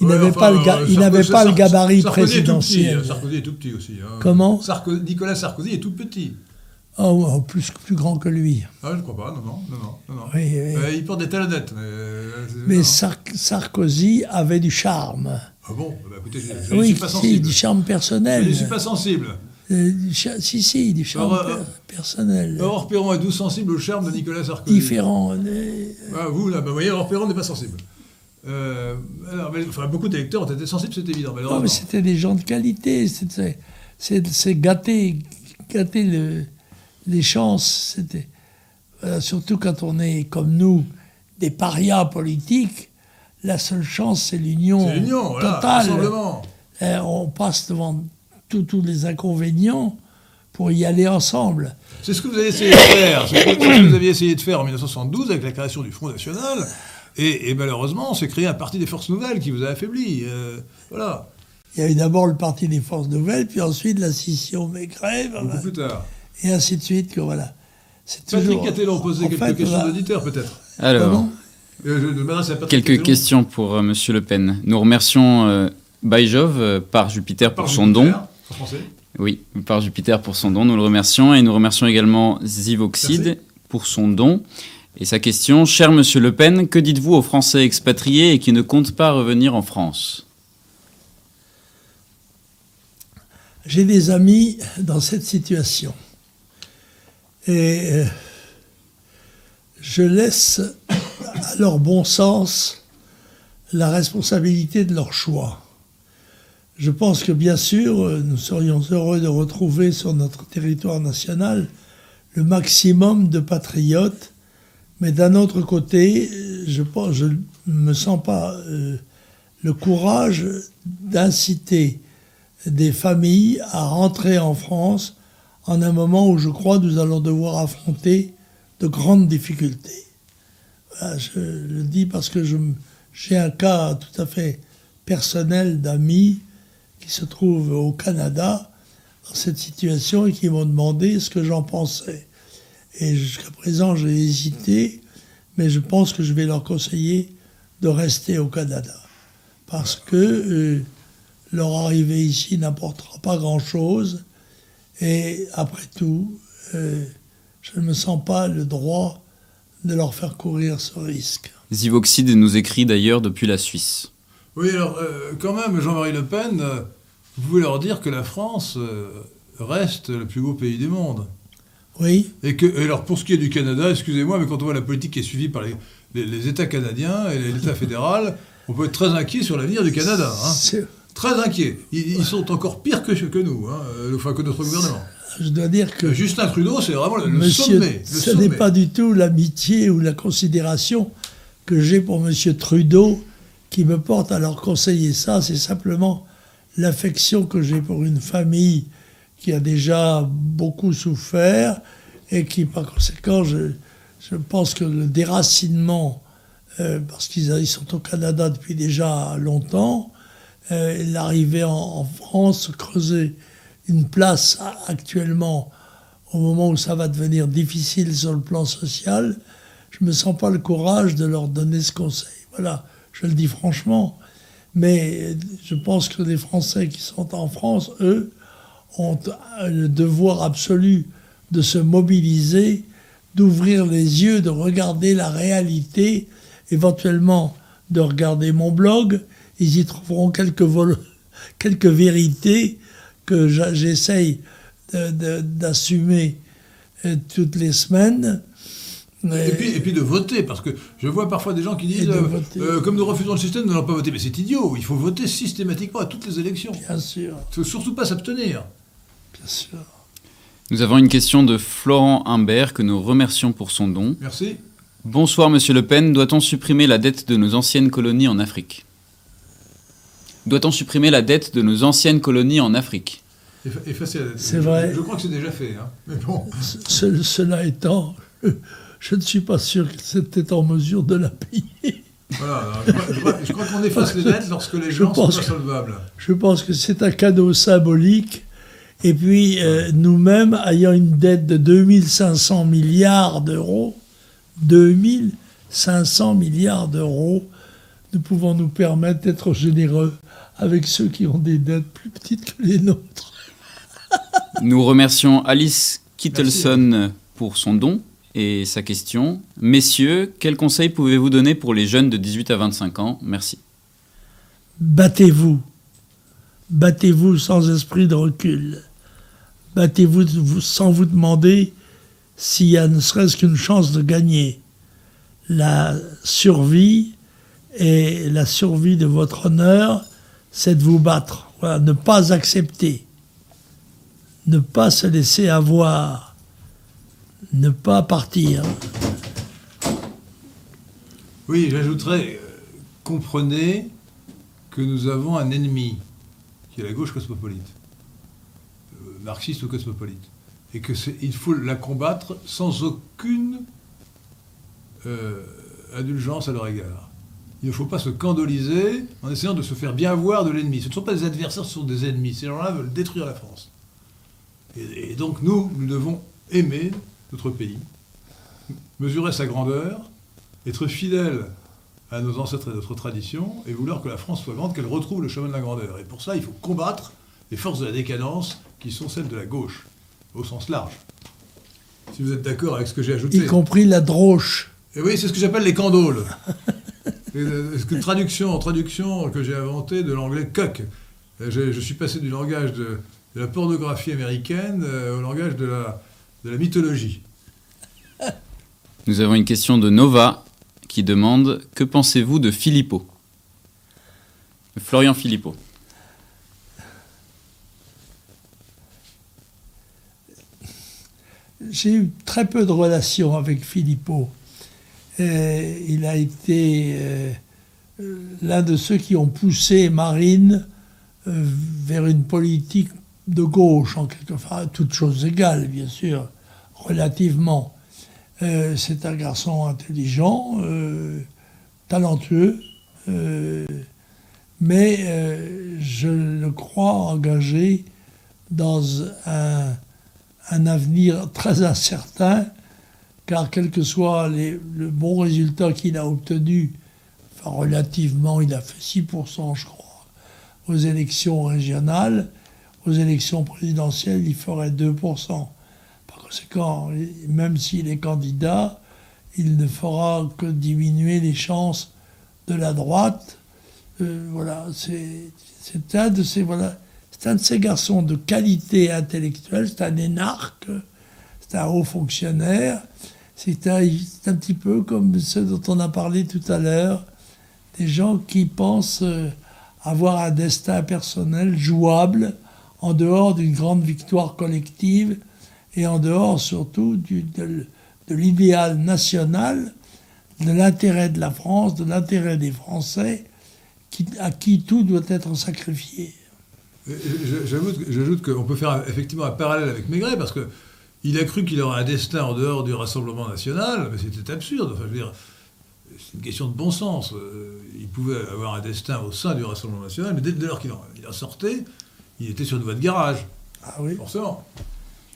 Ils ouais, n'avaient enfin, pas le, ga- Sarkozy, n'avaient pas Sar- le gabarit Sarkozy présidentiel. Est petit, Sarkozy est tout petit aussi. Hein. Comment Sarko- Nicolas Sarkozy est tout petit. Oh, oh plus, plus grand que lui. Ah, je ne crois pas, non, non, non, non, non. Oui, oui. Euh, il porte des talonnettes. Mais, mais Sar- Sarkozy avait du charme. Ah bon bah écoutez, je, je, je oui, suis pas sensible. Oui, si, du charme personnel. Je ne suis pas sensible. Euh, cha- si, si, du charme Alors, per- personnel. Aurore Perron est doux sensible au charme de Nicolas Sarkozy. Différent. Les... Ah, vous, là, bah, vous voyez, Aurore Perron n'est pas sensible. Euh, alors, mais, enfin, beaucoup d'électeurs ont été sensibles, c'est évident. Non, mais c'était des gens de qualité. C'était, c'est, c'est gâter, gâter le, les chances. C'était, voilà, surtout quand on est, comme nous, des parias politiques. La seule chance, c'est l'union, c'est l'union totale. Voilà, euh, on passe devant tous les inconvénients pour y aller ensemble. C'est ce que vous avez essayé de faire. C'est ce que vous aviez essayé de faire en dix-neuf cent soixante-douze avec la création du Front National. Et, et malheureusement, on s'est créé un Parti des Forces Nouvelles qui vous a affaibli. Euh, voilà. Il y a eu d'abord le Parti des Forces Nouvelles, puis ensuite la scission Mégret. Beaucoup voilà. plus tard. Et ainsi de suite. Que voilà. C'est Patrick toujours... Cattelon posait en quelques fait, questions voilà. d'auditeurs, peut-être. Alors. Comment Quelques questions pour euh, Monsieur Le Pen. Nous remercions euh, Bajov euh, par Jupiter par pour Jupiter, son don. En français. Oui, par Jupiter pour son don. Nous le remercions et nous remercions également Zivoxide Merci. Pour son don. Et sa question, cher Monsieur Le Pen, que dites-vous aux Français expatriés et qui ne comptent pas revenir en France ? J'ai des amis dans cette situation et euh, je laisse. À leur bon sens, la responsabilité de leur choix. Je pense que, bien sûr, nous serions heureux de retrouver sur notre territoire national le maximum de patriotes, mais d'un autre côté, je pense, je me sens pas euh, le courage d'inciter des familles à rentrer en France en un moment où, je crois, nous allons devoir affronter de grandes difficultés. Je le dis parce que je, j'ai un cas tout à fait personnel d'amis qui se trouvent au Canada dans cette situation et qui m'ont demandé ce que j'en pensais. Et jusqu'à présent, j'ai hésité, mais je pense que je vais leur conseiller de rester au Canada. Parce que euh, leur arrivée ici n'apportera pas grand-chose. Et après tout, euh, je ne me sens pas le droit de leur faire courir ce risque. Zivoxide nous écrit d'ailleurs depuis la Suisse. Oui, alors euh, quand même, Jean-Marie Le Pen, euh, vous pouvez leur dire que la France euh, reste le plus beau pays du monde. Oui. Et que, et alors pour ce qui est du Canada, excusez-moi, mais quand on voit la politique qui est suivie par les, les, les États canadiens et l'État fédéral, on peut être très inquiet sur l'avenir du Canada. Hein. C'est, Très inquiets. Ils, ils sont encore pires que, que nous, hein, enfin que notre gouvernement. Je dois dire que... Justin Trudeau, c'est vraiment le, monsieur, le sommet. Le ce n'est pas du tout l'amitié ou la considération que j'ai pour M. Trudeau qui me porte à leur conseiller ça. C'est simplement l'affection que j'ai pour une famille qui a déjà beaucoup souffert et qui, par conséquent, je, je pense que le déracinement, euh, parce qu'ils ils sont au Canada depuis déjà longtemps, euh, l'arrivée en, en France, creuser une place actuellement, au moment où ça va devenir difficile sur le plan social, je ne me sens pas le courage de leur donner ce conseil. Voilà, je le dis franchement. Mais je pense que les Français qui sont en France, eux, ont le devoir absolu de se mobiliser, d'ouvrir les yeux, de regarder la réalité, éventuellement de regarder mon blog. Ils y trouveront quelques, vol- quelques vérités que j'essaye de, de, d'assumer toutes les semaines. Mais... Et, puis, et puis de voter, parce que je vois parfois des gens qui disent euh, euh, comme nous refusons le système, nous n'allons pas voter. Mais c'est idiot, il faut voter systématiquement à toutes les élections. Bien sûr. Il ne faut surtout pas s'abstenir. Bien sûr. Nous avons une question de Florent Humbert que nous remercions pour son don. Merci. Bonsoir, monsieur Le Pen. Doit-on supprimer la dette de nos anciennes colonies en Afrique ? Doit-on supprimer la dette de nos anciennes colonies en Afrique ? Effacer la dette. C'est vrai. Je, je crois que c'est déjà fait. Hein. Mais bon. Ce, ce, cela étant, je ne suis pas sûr que c'était en mesure de la payer. Voilà. Je crois, je crois, je crois qu'on efface les dettes lorsque les gens sont insolvables. Je pense que c'est un cadeau symbolique. Et puis, euh, nous-mêmes, ayant une dette de deux mille cinq cents milliards d'euros, deux mille cinq cents milliards d'euros, nous pouvons nous permettre d'être généreux avec ceux qui ont des dettes plus petites que les nôtres. Nous remercions Alice Kittelson. Merci. Pour son don et sa question. Messieurs, quels conseils pouvez-vous donner pour les jeunes de dix-huit à vingt-cinq ans ? Merci. Battez-vous. Battez-vous sans esprit de recul. Battez-vous sans vous demander s'il y a ne serait-ce qu'une chance de gagner. La survie... Et la survie de votre honneur, c'est de vous battre. Voilà, ne pas accepter. Ne pas se laisser avoir. Ne pas partir. Oui, j'ajouterais, euh, comprenez que nous avons un ennemi, qui est la gauche cosmopolite, euh, marxiste ou cosmopolite, et qu'il faut la combattre sans aucune euh, indulgence à leur égard. Il ne faut pas se candoliser en essayant de se faire bien voir de l'ennemi. Ce ne sont pas des adversaires, ce sont des ennemis. Ces gens-là veulent détruire la France. Et, et donc nous, nous devons aimer notre pays, mesurer sa grandeur, être fidèles à nos ancêtres et à notre tradition, et vouloir que la France soit grande, qu'elle retrouve le chemin de la grandeur. Et pour ça, il faut combattre les forces de la décadence qui sont celles de la gauche, au sens large. Si vous êtes d'accord avec ce que j'ai ajouté. Y compris la droche. Et oui, c'est ce que j'appelle les candoles. Une traduction en traduction que j'ai inventée de l'anglais « coq ». Je, je suis passé du langage de, de la pornographie américaine euh, au langage de la, de la mythologie. Nous avons une question de Nova qui demande « Que pensez-vous de Philippot ?» Florian Philippot. J'ai eu très peu de relations avec Philippot. Et il a été euh, l'un de ceux qui ont poussé Marine euh, vers une politique de gauche, en quelque sorte, enfin, toutes choses égales, bien sûr, relativement. Euh, c'est un garçon intelligent, euh, talentueux, euh, mais euh, je le crois engagé dans un, un avenir très incertain. Car quel que soit les, le bon résultat qu'il a obtenu, enfin relativement, il a fait six pour cent, je crois, aux élections régionales, aux élections présidentielles, il ferait deux pour cent. Par conséquent, même s'il est candidat, il ne fera que diminuer les chances de la droite. Euh, voilà, c'est, c'est, un de ces, voilà, c'est un de ces garçons de qualité intellectuelle, c'est un énarque, c'est un haut fonctionnaire. C'est un, c'est un petit peu comme ceux dont on a parlé tout à l'heure, des gens qui pensent avoir un destin personnel jouable en dehors d'une grande victoire collective et en dehors surtout du, de, de l'idéal national, de l'intérêt de la France, de l'intérêt des Français, qui, à qui tout doit être sacrifié. J'ajoute qu'on peut faire effectivement un parallèle avec Maigret, parce qu'il a cru qu'il aurait un destin en dehors du Rassemblement national, mais c'était absurde. Enfin, je veux dire, c'est une question de bon sens. Il pouvait avoir un destin au sein du Rassemblement national, mais dès lors qu'il en, il en sortait, il était sur une voie de garage. Ah oui. Forcément.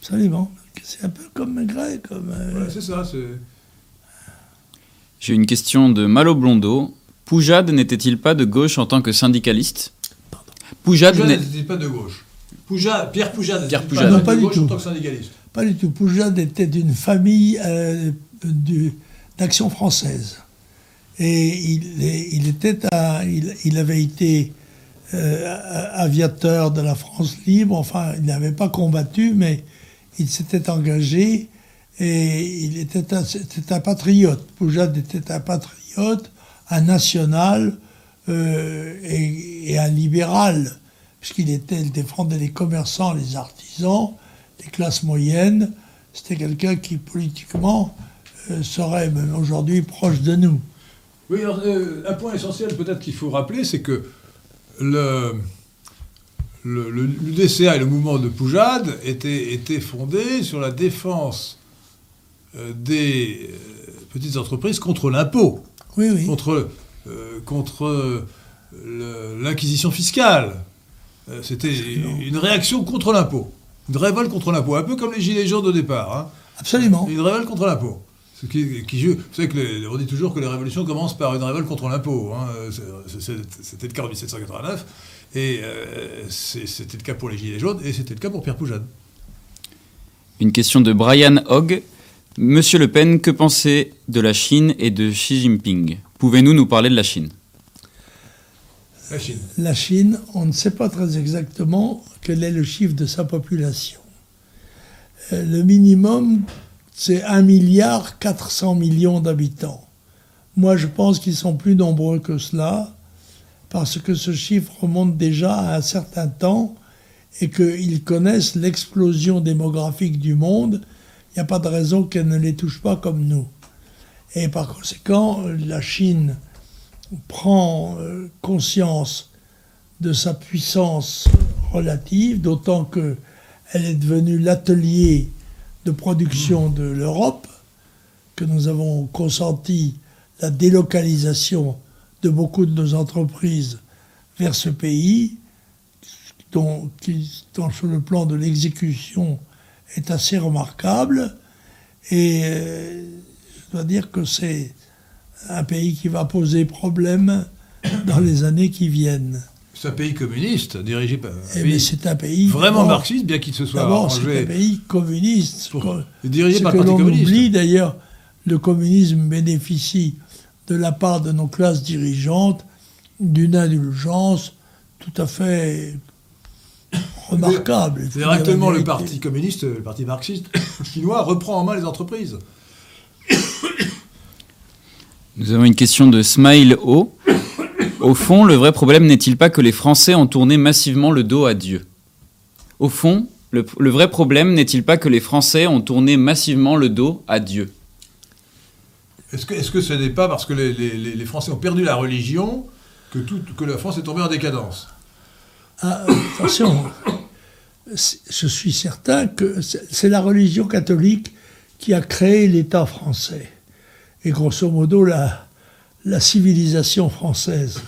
Absolument. C'est un peu comme Maigret. Comme euh... ouais, c'est ça. C'est... J'ai une question de Malo Blondeau. Poujade n'était-il pas de gauche en tant que syndicaliste ? Poujade n'était pas de gauche. Poujade, Pierre Poujade n'était pas, non, pas de gauche en tant que syndicaliste. Pas du tout. Poujade était d'une famille euh, du, d'Action française. Et il, il, était un, il, il avait été euh, aviateur de la France libre. Enfin, il n'avait pas combattu, mais il s'était engagé. Et il était un, c'était un patriote. Poujade était un patriote, un national... Euh, et, et un libéral, puisqu'il était, il défendait les commerçants, les artisans, les classes moyennes. C'était quelqu'un qui, politiquement, euh, serait même aujourd'hui proche de nous. Oui, alors, euh, un point essentiel, peut-être, qu'il faut rappeler, c'est que le, le, le, l'U D C A et le mouvement de Poujade étaient, étaient fondés sur la défense euh, des euh, petites entreprises contre l'impôt. Oui, oui. Contre... Euh, contre le, l'inquisition fiscale. Euh, c'était Absolument. Une réaction contre l'impôt. Une révolte contre l'impôt. Un peu comme les Gilets jaunes au départ. Hein. Absolument. Une révolte contre l'impôt. Ce qui, qui, vous savez que les, on dit toujours que les révolutions commencent par une révolte contre l'impôt. Hein. C'est, c'est, c'était le cas en dix-sept cent quatre-vingt-neuf. Et euh, c'est, c'était le cas pour les Gilets jaunes. Et c'était le cas pour Pierre Poujade. Une question de Brian Hogg. Monsieur Le Pen, que pensez de la Chine et de Xi Jinping ? Pouvez-nous nous parler de la Chine ? La Chine. La Chine, on ne sait pas très exactement quel est le chiffre de sa population. Euh, le minimum, c'est un milliard quatre cents millions d'habitants. Moi, je pense qu'ils sont plus nombreux que cela, parce que ce chiffre remonte déjà à un certain temps et qu'ils connaissent l'explosion démographique du monde. Il n'y a pas de raison qu'elle ne les touche pas comme nous. Et par conséquent, la Chine prend conscience de sa puissance relative, d'autant qu'elle est devenue l'atelier de production de l'Europe, que nous avons consenti la délocalisation de beaucoup de nos entreprises vers ce pays, dont, qui, dont sur le plan de l'exécution, est assez remarquable. Et... je dois dire que c'est un pays qui va poser problème dans les années qui viennent. C'est un pays communiste, dirigé par... Eh bien, c'est un pays... Vraiment d'abord, marxiste, bien qu'il se soit d'abord, arrangé... D'abord, c'est un pays communiste. Pour, dirigé par le Parti communiste. Ce que l'on oublie, d'ailleurs, le communisme bénéficie de la part de nos classes dirigeantes d'une indulgence tout à fait remarquable. C'est directement le Parti communiste, le Parti marxiste chinois, reprend en main les entreprises. Nous avons une question de Smile O. Au fond, le vrai problème n'est-il pas que les Français ont tourné massivement le dos à Dieu ? Au fond, le, le vrai problème n'est-il pas que les Français ont tourné massivement le dos à Dieu ? Est-ce que, est-ce que ce n'est pas parce que les, les, les Français ont perdu la religion que, tout, que la France est tombée en décadence ? Ah, attention, je suis certain que c'est la religion catholique qui a créé l'État français. Et grosso modo, la, la civilisation française,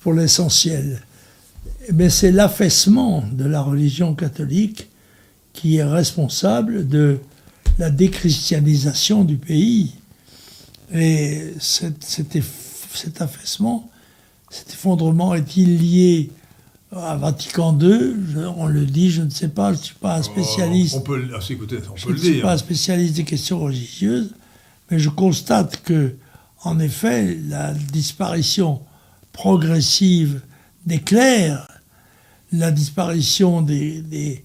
pour l'essentiel. Mais c'est l'affaissement de la religion catholique qui est responsable de la déchristianisation du pays. Et cet, cet, eff, cet affaissement, cet effondrement est-il lié à Vatican deux, je, on le dit, je ne sais pas, je ne suis pas un spécialiste. Oh, on peut, ah, écoutez, on je peut ne le suis dire. Pas un spécialiste des questions religieuses, mais je constate que, en effet, la disparition progressive des clercs, la disparition des, des,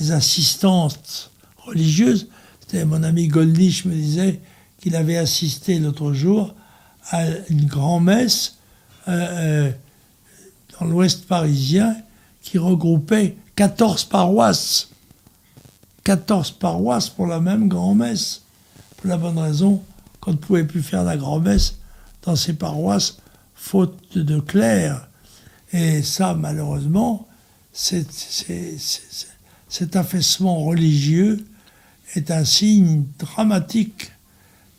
des assistantes religieuses. C'était, mon ami Goldlich me disait qu'il avait assisté l'autre jour à une grand-messe. Euh, dans l'ouest parisien, qui regroupait quatorze paroisses. quatorze paroisses pour la même grand-messe. Pour la bonne raison qu'on ne pouvait plus faire la grand-messe dans ces paroisses, faute de clercs. Et ça, malheureusement, c'est, c'est, c'est, c'est, cet affaissement religieux est un signe dramatique,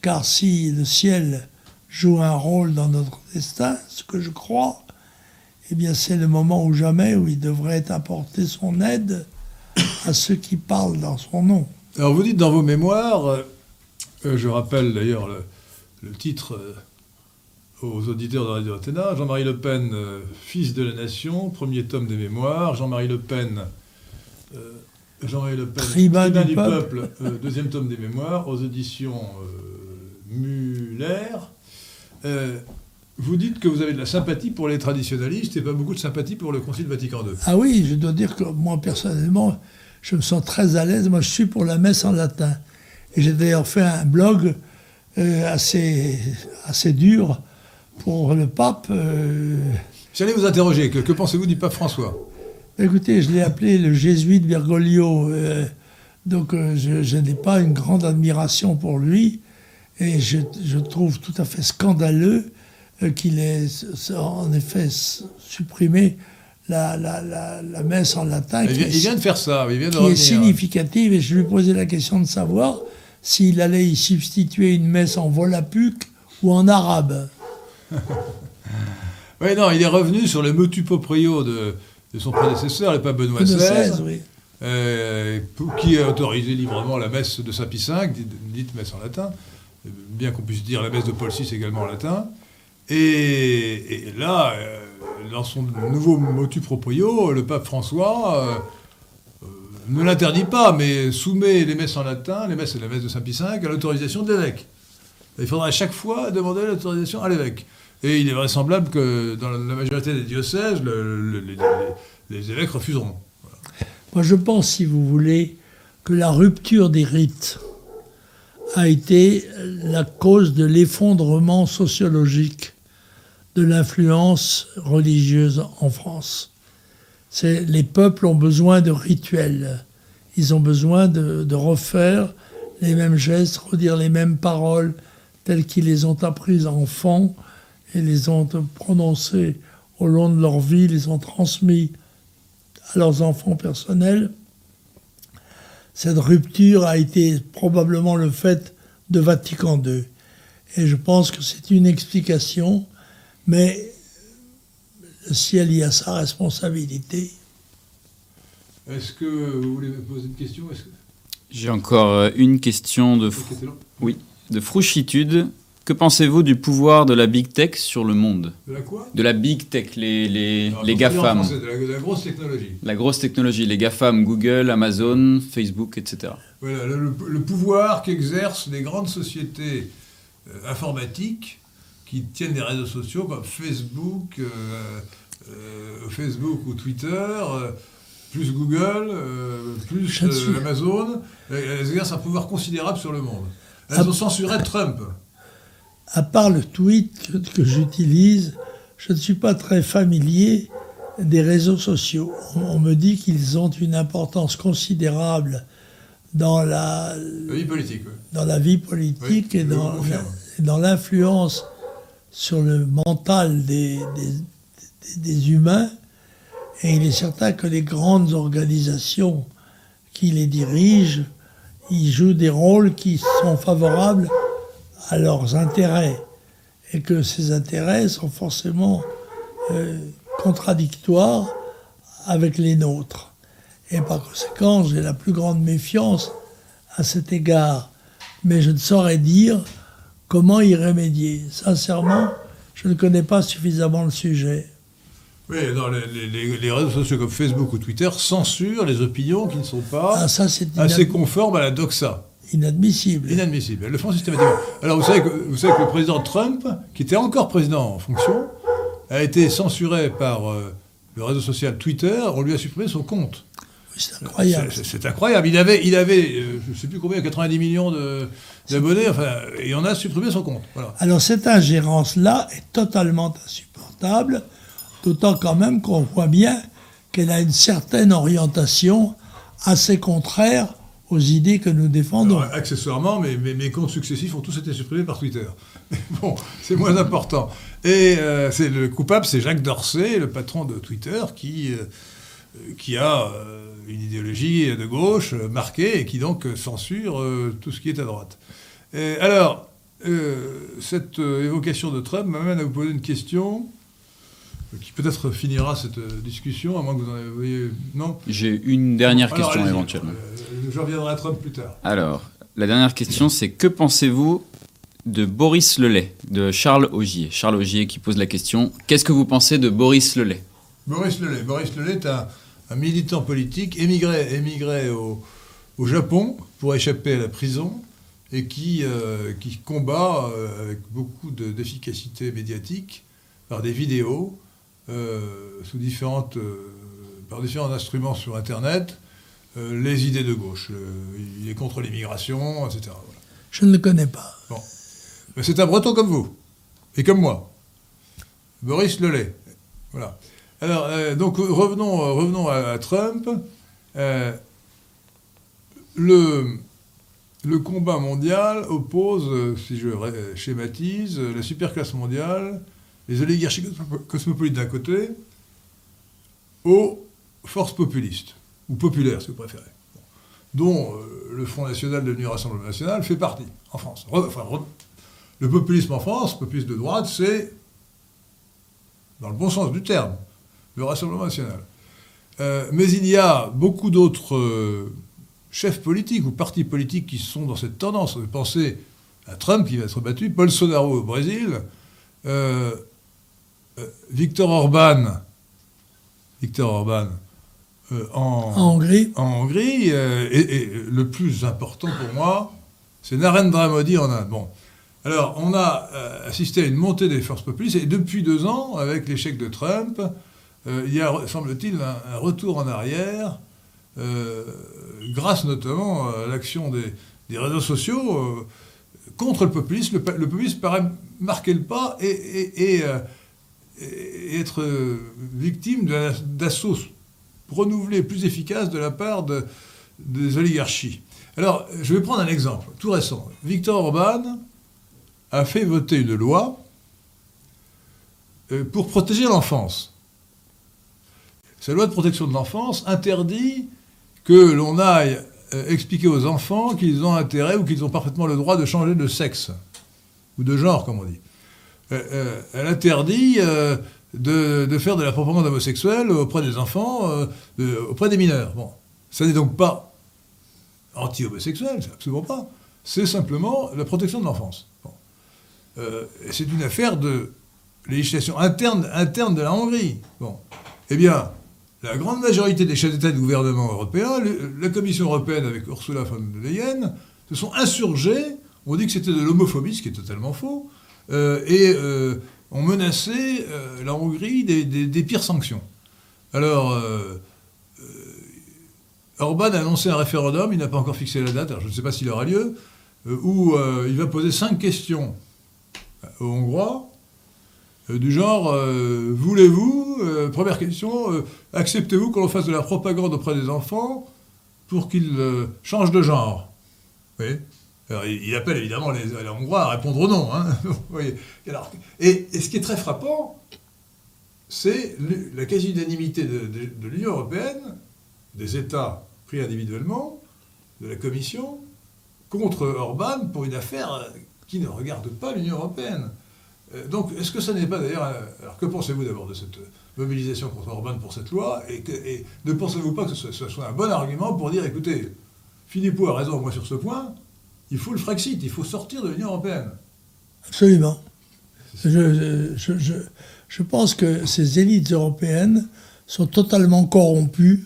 car si le ciel joue un rôle dans notre destin, ce que je crois, eh bien c'est le moment ou jamais où il devrait apporter son aide à ceux qui parlent dans son nom. Alors vous dites dans vos mémoires, euh, je rappelle d'ailleurs le, le titre euh, aux auditeurs de Radio Athéna, Jean-Marie Le Pen, euh, Fils de la nation, premier tome des mémoires, Jean-Marie Le Pen, euh, Jean-Marie Le Pen, Tribun du, du peuple, peuple euh, deuxième tome des mémoires, aux éditions euh, Muller. Euh, Vous dites que vous avez de la sympathie pour les traditionalistes et pas beaucoup de sympathie pour le Concile Vatican deux. Ah oui, je dois dire que moi, personnellement, je me sens très à l'aise. Moi, je suis pour la messe en latin. Et j'ai d'ailleurs fait un blog euh, assez, assez dur pour le pape. Euh... J'allais vous interroger. Que, que pensez-vous du pape François ? Écoutez, je l'ai appelé le jésuite Bergoglio. Euh, donc, euh, je, je n'ai pas une grande admiration pour lui. Et je, je trouve tout à fait scandaleux qu'il ait en effet supprimé la, la, la, la messe en latin. Il vient, est, il vient de faire ça, il vient de qui revenir. Est significative, et je lui posais la question de savoir s'il allait y substituer une messe en volapuc ou en arabe. Oui, non, il est revenu sur le motu proprio de, de son prédécesseur, le pape Benoît seize, seize oui. euh, qui a autorisé librement la messe de Saint Pie V, dite messe en latin, bien qu'on puisse dire la messe de Paul six également en latin. Et, et là, euh, dans son nouveau motu proprio, le pape François euh, euh, ne l'interdit pas, mais soumet les messes en latin, les messes et la messe de Saint Pie V, à l'autorisation de l'évêque. Il faudra à chaque fois demander l'autorisation à l'évêque. Et il est vraisemblable que dans la majorité des diocèses, le, le, les, les évêques refuseront. Voilà. Moi, je pense, si vous voulez, que la rupture des rites a été la cause de l'effondrement sociologique de l'influence religieuse en France. C'est, les peuples ont besoin de rituels. Ils ont besoin de, de refaire les mêmes gestes, redire les mêmes paroles telles qu'ils les ont apprises enfants et les ont prononcées au long de leur vie, les ont transmises à leurs enfants personnels. Cette rupture a été probablement le fait de Vatican deux. Et je pense que c'est une explication. Mais le ciel y a sa responsabilité. Est-ce que vous voulez me poser une question ? Est-ce que... J'ai encore une question de, fr... oui, de Frouchitude. Que pensez-vous du pouvoir de la Big Tech sur le monde ? De la quoi ? De la Big Tech, les, les, Alors, les GAFAM. Français, de, la, de la grosse technologie. La grosse technologie, les GAFAM, Google, Amazon, Facebook, et cetera. Voilà, le, le, le pouvoir qu'exercent les grandes sociétés euh, informatiques qui tiennent des réseaux sociaux comme Facebook, euh, euh, Facebook ou Twitter, euh, plus Google, euh, plus euh, Amazon. Elles exercent un pouvoir considérable sur le monde. Elles à, ont censuré Trump. À part le tweet que, que j'utilise, je ne suis pas très familier des réseaux sociaux. On, on me dit qu'ils ont une importance considérable dans la, la vie politique, oui. dans la vie politique oui, et, dans, la, et dans l'influence sur le mental des, des, des humains, et il est certain que les grandes organisations qui les dirigent, ils jouent des rôles qui sont favorables à leurs intérêts, et que ces intérêts sont forcément euh, contradictoires avec les nôtres. Et par conséquent, j'ai la plus grande méfiance à cet égard, mais je ne saurais dire comment y remédier ? Sincèrement, je ne connais pas suffisamment le sujet. Oui, non, les, les, les réseaux sociaux comme Facebook ou Twitter censurent les opinions qui ne sont pas ah, ça, c'est inadm... assez conformes à la doxa. Inadmissible. Inadmissible. Elles le font systématiquement. Alors, vous savez, que, vous savez que le président Trump, qui était encore président en fonction, a été censuré par euh, le réseau social Twitter. On lui a supprimé son compte. C'est incroyable. C'est, c'est incroyable. Il avait, il avait euh, je ne sais plus combien, quatre-vingt-dix millions de, d'abonnés, enfin, et on a supprimé son compte. Voilà. Alors cette ingérence-là est totalement insupportable. d'autant quand même qu'on voit bien qu'elle a une certaine orientation assez contraire aux idées que nous défendons. Alors, accessoirement, mes, mes, mes comptes successifs ont tous été supprimés par Twitter. Mais bon, c'est moins important. Et euh, c'est, le coupable, c'est Jacques Dorcet, le patron de Twitter, qui, euh, qui a euh, une idéologie de gauche euh, marquée et qui donc censure euh, tout ce qui est à droite. Et, alors, euh, cette euh, évocation de Trump m'amène à vous poser une question qui peut-être finira cette discussion, à moins que vous en ayez... Non ? J'ai une dernière Alors, question éventuellement. Euh, je reviendrai à Trump plus tard. Alors, la dernière question, c'est que pensez-vous de Boris Lelay, de Charles Augier ? Charles Augier qui pose la question, qu'est-ce que vous pensez de Boris Lelay ? Boris Lelay. Boris Lelay est un, un militant politique émigré, émigré au, au Japon pour échapper à la prison et qui, euh, qui combat euh, avec beaucoup de, d'efficacité médiatique par des vidéos Euh, sous différentes, euh, par différents instruments sur Internet, euh, les idées de gauche. Euh, il est contre l'immigration, et cetera. Voilà. Je ne le connais pas. Bon. Mais c'est un breton comme vous, et comme moi. Boris Lelay. Voilà. Alors, euh, donc, revenons, euh, revenons à, à Trump. Euh, le, le combat mondial oppose, euh, si je ré- schématise, euh, la superclasse mondiale, les oligarchies cosmopolites d'un côté, aux forces populistes, ou populaires, si vous préférez, dont le Front National, devenu Rassemblement National, fait partie, en France. Enfin, le populisme en France, le populisme de droite, c'est, dans le bon sens du terme, le Rassemblement National. Euh, mais il y a beaucoup d'autres euh, chefs politiques ou partis politiques qui sont dans cette tendance. Pensez à Trump, qui va être battu, Bolsonaro au Brésil, Euh, euh, Victor Orban, Victor Orban euh, en, en Hongrie, en Hongrie euh, et, et le plus important pour moi, c'est Narendra Modi en Inde. Bon, alors on a euh, assisté à une montée des forces populistes et depuis deux ans, avec l'échec de Trump, euh, il y a, semble-t-il, un, un retour en arrière, euh, grâce notamment à l'action des, des réseaux sociaux. Euh, Contre le populisme, le, le populisme paraît marquer le pas et, et, et, euh, et être euh, victime d'assauts renouvelés, plus efficaces de la part de, des oligarchies. Alors, je vais prendre un exemple tout récent. Victor Orban a fait voter une loi pour protéger l'enfance. Cette loi de protection de l'enfance interdit que l'on aille expliquer aux enfants qu'ils ont intérêt ou qu'ils ont parfaitement le droit de changer de sexe, ou de genre, comme on dit. Euh, euh, elle interdit euh, de, de faire de la propagande homosexuelle auprès des enfants, euh, de, auprès des mineurs. Bon, ça n'est donc pas anti-homosexuel, c'est absolument pas. C'est simplement la protection de l'enfance. Bon. Euh, c'est une affaire de législation interne, interne de la Hongrie. Bon, eh bien... La grande majorité des chefs d'État et de gouvernement européens, la Commission européenne avec Ursula von der Leyen, se sont insurgés, on dit que c'était de l'homophobie, ce qui est totalement faux, euh, et euh, ont menacé euh, la Hongrie des, des, des pires sanctions. Alors, euh, euh, Orban a annoncé un référendum, il n'a pas encore fixé la date, alors je ne sais pas s'il aura lieu, euh, où euh, il va poser cinq questions aux Hongrois, Euh, du genre, euh, voulez-vous, euh, première question, euh, acceptez-vous qu'on fasse de la propagande auprès des enfants pour qu'ils euh, changent de genre ? Vous voyez ? Alors, il, il appelle évidemment les, les Hongrois à répondre au non. Hein, vous voyez ? Alors, et, et ce qui est très frappant, c'est le, la quasi-unanimité de, de, de l'Union européenne, des États pris individuellement, de la Commission, contre Orban pour une affaire qui ne regarde pas l'Union européenne. Donc, est-ce que ça n'est pas d'ailleurs... Alors, que pensez-vous d'abord de cette mobilisation contre Orban pour cette loi et, que, et ne pensez-vous pas que ce soit un bon argument pour dire, écoutez, Philippot a raison, moi, sur ce point, il faut le Frexit, il faut sortir de l'Union européenne. Absolument. Je, je, je, je pense que ces élites européennes sont totalement corrompues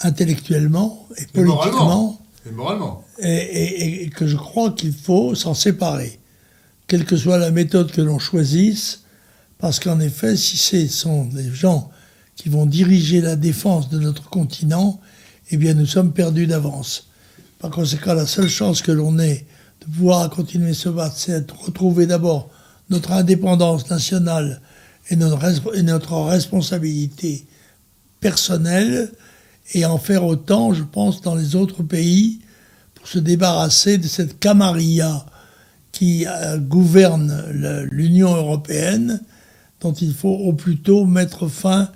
intellectuellement et politiquement. Et moralement. Et, et, et que je crois qu'il faut s'en séparer, quelle que soit la méthode que l'on choisisse, parce qu'en effet, si ce sont des gens qui vont diriger la défense de notre continent, eh bien nous sommes perdus d'avance. Par conséquent, la seule chance que l'on ait de pouvoir continuer ce battre, c'est de retrouver d'abord notre indépendance nationale et notre, et notre responsabilité personnelle, et en faire autant, je pense, dans les autres pays, pour se débarrasser de cette camarilla qui euh, gouverne le, l'Union européenne, dont il faut au plus tôt mettre fin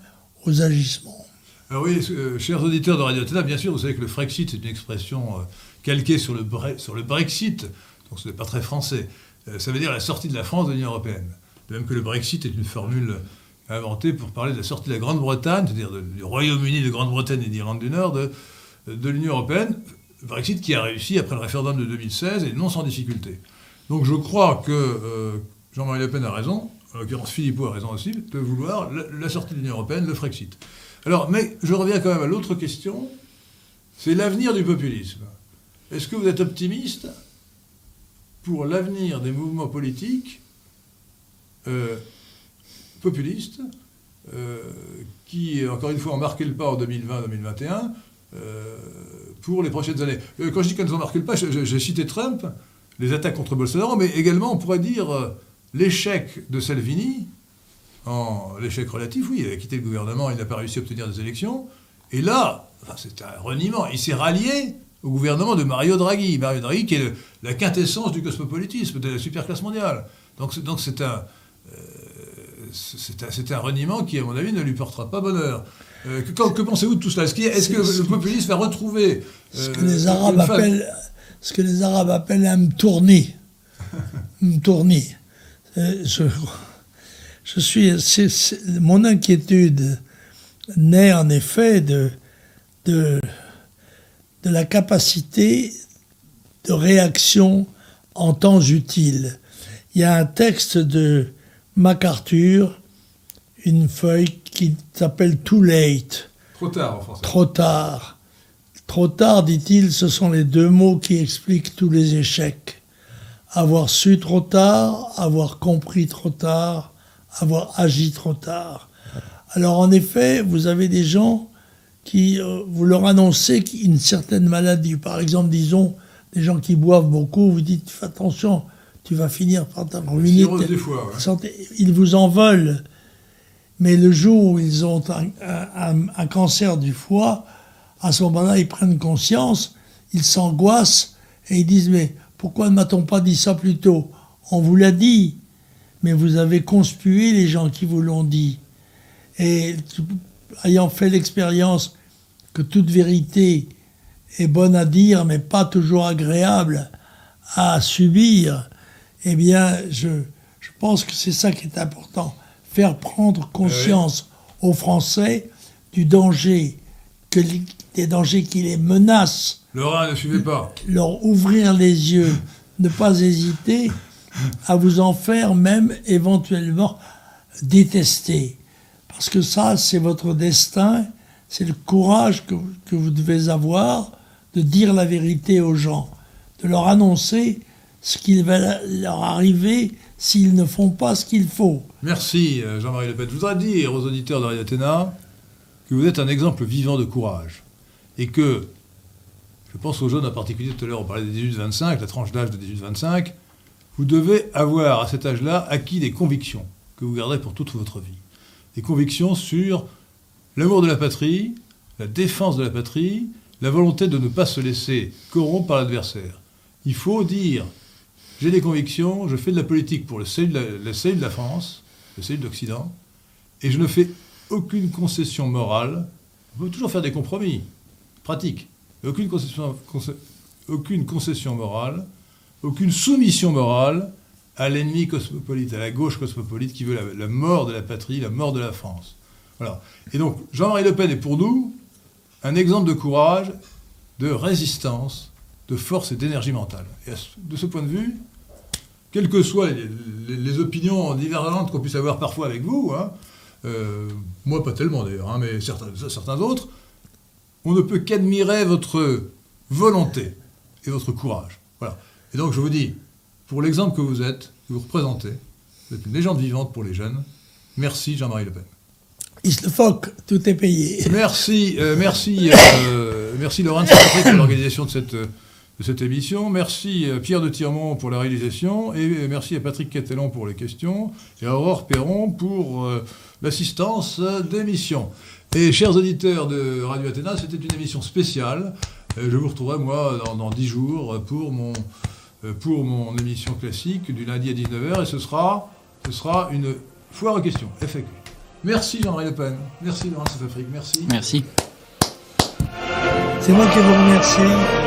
aux agissements. Alors oui, euh, chers auditeurs de Radio Athéna, bien sûr, vous savez que le Frexit, c'est une expression euh, calquée sur le, bre- sur le Brexit, donc ce n'est pas très français. Euh, ça veut dire la sortie de la France de l'Union européenne. De même que le Brexit est une formule inventée pour parler de la sortie de la Grande-Bretagne, c'est-à-dire de, du Royaume-Uni, de Grande-Bretagne et d'Irlande du Nord, de, de l'Union européenne. Le Brexit qui a réussi après le référendum de deux mille seize et non sans difficulté. Donc je crois que euh, Jean-Marie Le Pen a raison, en l'occurrence Philippot a raison aussi, de vouloir la, la sortie de l'Union européenne, le Frexit. Alors, mais je reviens quand même à l'autre question, c'est l'avenir du populisme. Est-ce que vous êtes optimiste pour l'avenir des mouvements politiques euh, populistes euh, qui, encore une fois, ont marqué le pas en deux mille vingt deux mille vingt et un euh, pour les prochaines années? Euh, quand je dis qu'ils ont marqué le pas, j'ai cité Trump, les attaques contre Bolsonaro, mais également, on pourrait dire, euh, l'échec de Salvini, en l'échec relatif, oui, il a quitté le gouvernement, il n'a pas réussi à obtenir des élections, et là, enfin, c'est un reniement, il s'est rallié au gouvernement de Mario Draghi, Mario Draghi qui est le, la quintessence du cosmopolitisme, de la superclasse mondiale. Donc c'est, donc c'est un... Euh, C'est un, c'est un reniement qui, à mon avis, ne lui portera pas bonheur. Euh, que, que pensez-vous de tout cela ? Est-ce, qu'il, est-ce que le populisme va retrouver euh, ce, que les Arabes appellent, ce que les Arabes appellent un mtourni. Mtourni. Je, je suis, c'est, c'est, mon inquiétude naît en effet de, de, de la capacité de réaction en temps utile. Il y a un texte de MacArthur, une feuille qui s'appelle « Too late ». Trop tard en français. Trop tard. Trop tard, dit-il, ce sont les deux mots qui expliquent tous les échecs. Avoir su trop tard, avoir compris trop tard, avoir agi trop tard. Alors en effet, vous avez des gens qui, euh, vous leur annoncez une certaine maladie. Par exemple, disons, des gens qui boivent beaucoup, vous dites « attention ». Tu vas finir par ta ruiner. Ouais. Ils vous en veulent. Mais le jour où ils ont un, un, un cancer du foie, à ce moment-là, ils prennent conscience, ils s'angoissent et ils disent « Mais pourquoi ne m'a-t-on pas dit ça plus tôt ? On vous l'a dit, mais vous avez conspué les gens qui vous l'ont dit. » Et ayant fait l'expérience que toute vérité est bonne à dire, mais pas toujours agréable à subir, eh bien, je, je pense que c'est ça qui est important. Faire prendre conscience oui. aux Français du danger, que, des dangers qui les menacent. Laura, ne suivez pas. Leur ouvrir les yeux, ne pas hésiter à vous en faire même éventuellement détester. Parce que ça, c'est votre destin, c'est le courage que, que vous devez avoir de dire la vérité aux gens, de leur annoncer ce qu'il va leur arriver s'ils ne font pas ce qu'il faut. Merci Jean-Marie Le Pen. Je voudrais dire aux auditeurs de Radio Athéna que vous êtes un exemple vivant de courage et que, je pense aux jeunes en particulier, tout à l'heure on parlait des dix-huit vingt-cinq, la tranche d'âge de dix-huit vingt-cinq, vous devez avoir à cet âge-là acquis des convictions que vous garderez pour toute votre vie. Des convictions sur l'amour de la patrie, la défense de la patrie, la volonté de ne pas se laisser corrompre par l'adversaire. Il faut dire... J'ai des convictions, je fais de la politique pour le salut de la France, le salut de l'Occident, et je ne fais aucune concession morale. On peut toujours faire des compromis pratiques, mais aucune concession, concession, aucune concession morale, aucune soumission morale à l'ennemi cosmopolite, à la gauche cosmopolite qui veut la, la mort de la patrie, la mort de la France. Voilà. Et donc, Jean-Marie Le Pen est pour nous un exemple de courage, de résistance, de force et d'énergie mentale. Et de ce point de vue, quelles que soient les, les, les opinions divergentes qu'on puisse avoir parfois avec vous, hein, euh, moi pas tellement d'ailleurs, hein, mais certains, certains autres, on ne peut qu'admirer votre volonté et votre courage. Voilà. Et donc je vous dis, pour l'exemple que vous êtes, que vous représentez, vous êtes une légende vivante pour les jeunes. Merci Jean-Marie Le Pen. Il se foque, tout est payé. Merci, euh, merci, euh, merci Laurent de s'occuper de l'organisation de cette... de cette émission. Merci à Pierre de Tirmont pour la réalisation et merci à Patrick Catellon pour les questions et à Aurore Perron pour euh, l'assistance d'émission. Et chers auditeurs de Radio Athéna, c'était une émission spéciale. Euh, je vous retrouverai, moi, dans, dans dix jours pour mon, euh, pour mon émission classique du lundi à dix-neuf heures et ce sera, ce sera une foire aux questions, F A Q. Merci Jean-Marie Le Pen, merci Laurence Afrique, merci. Merci. C'est moi qui vous remercie.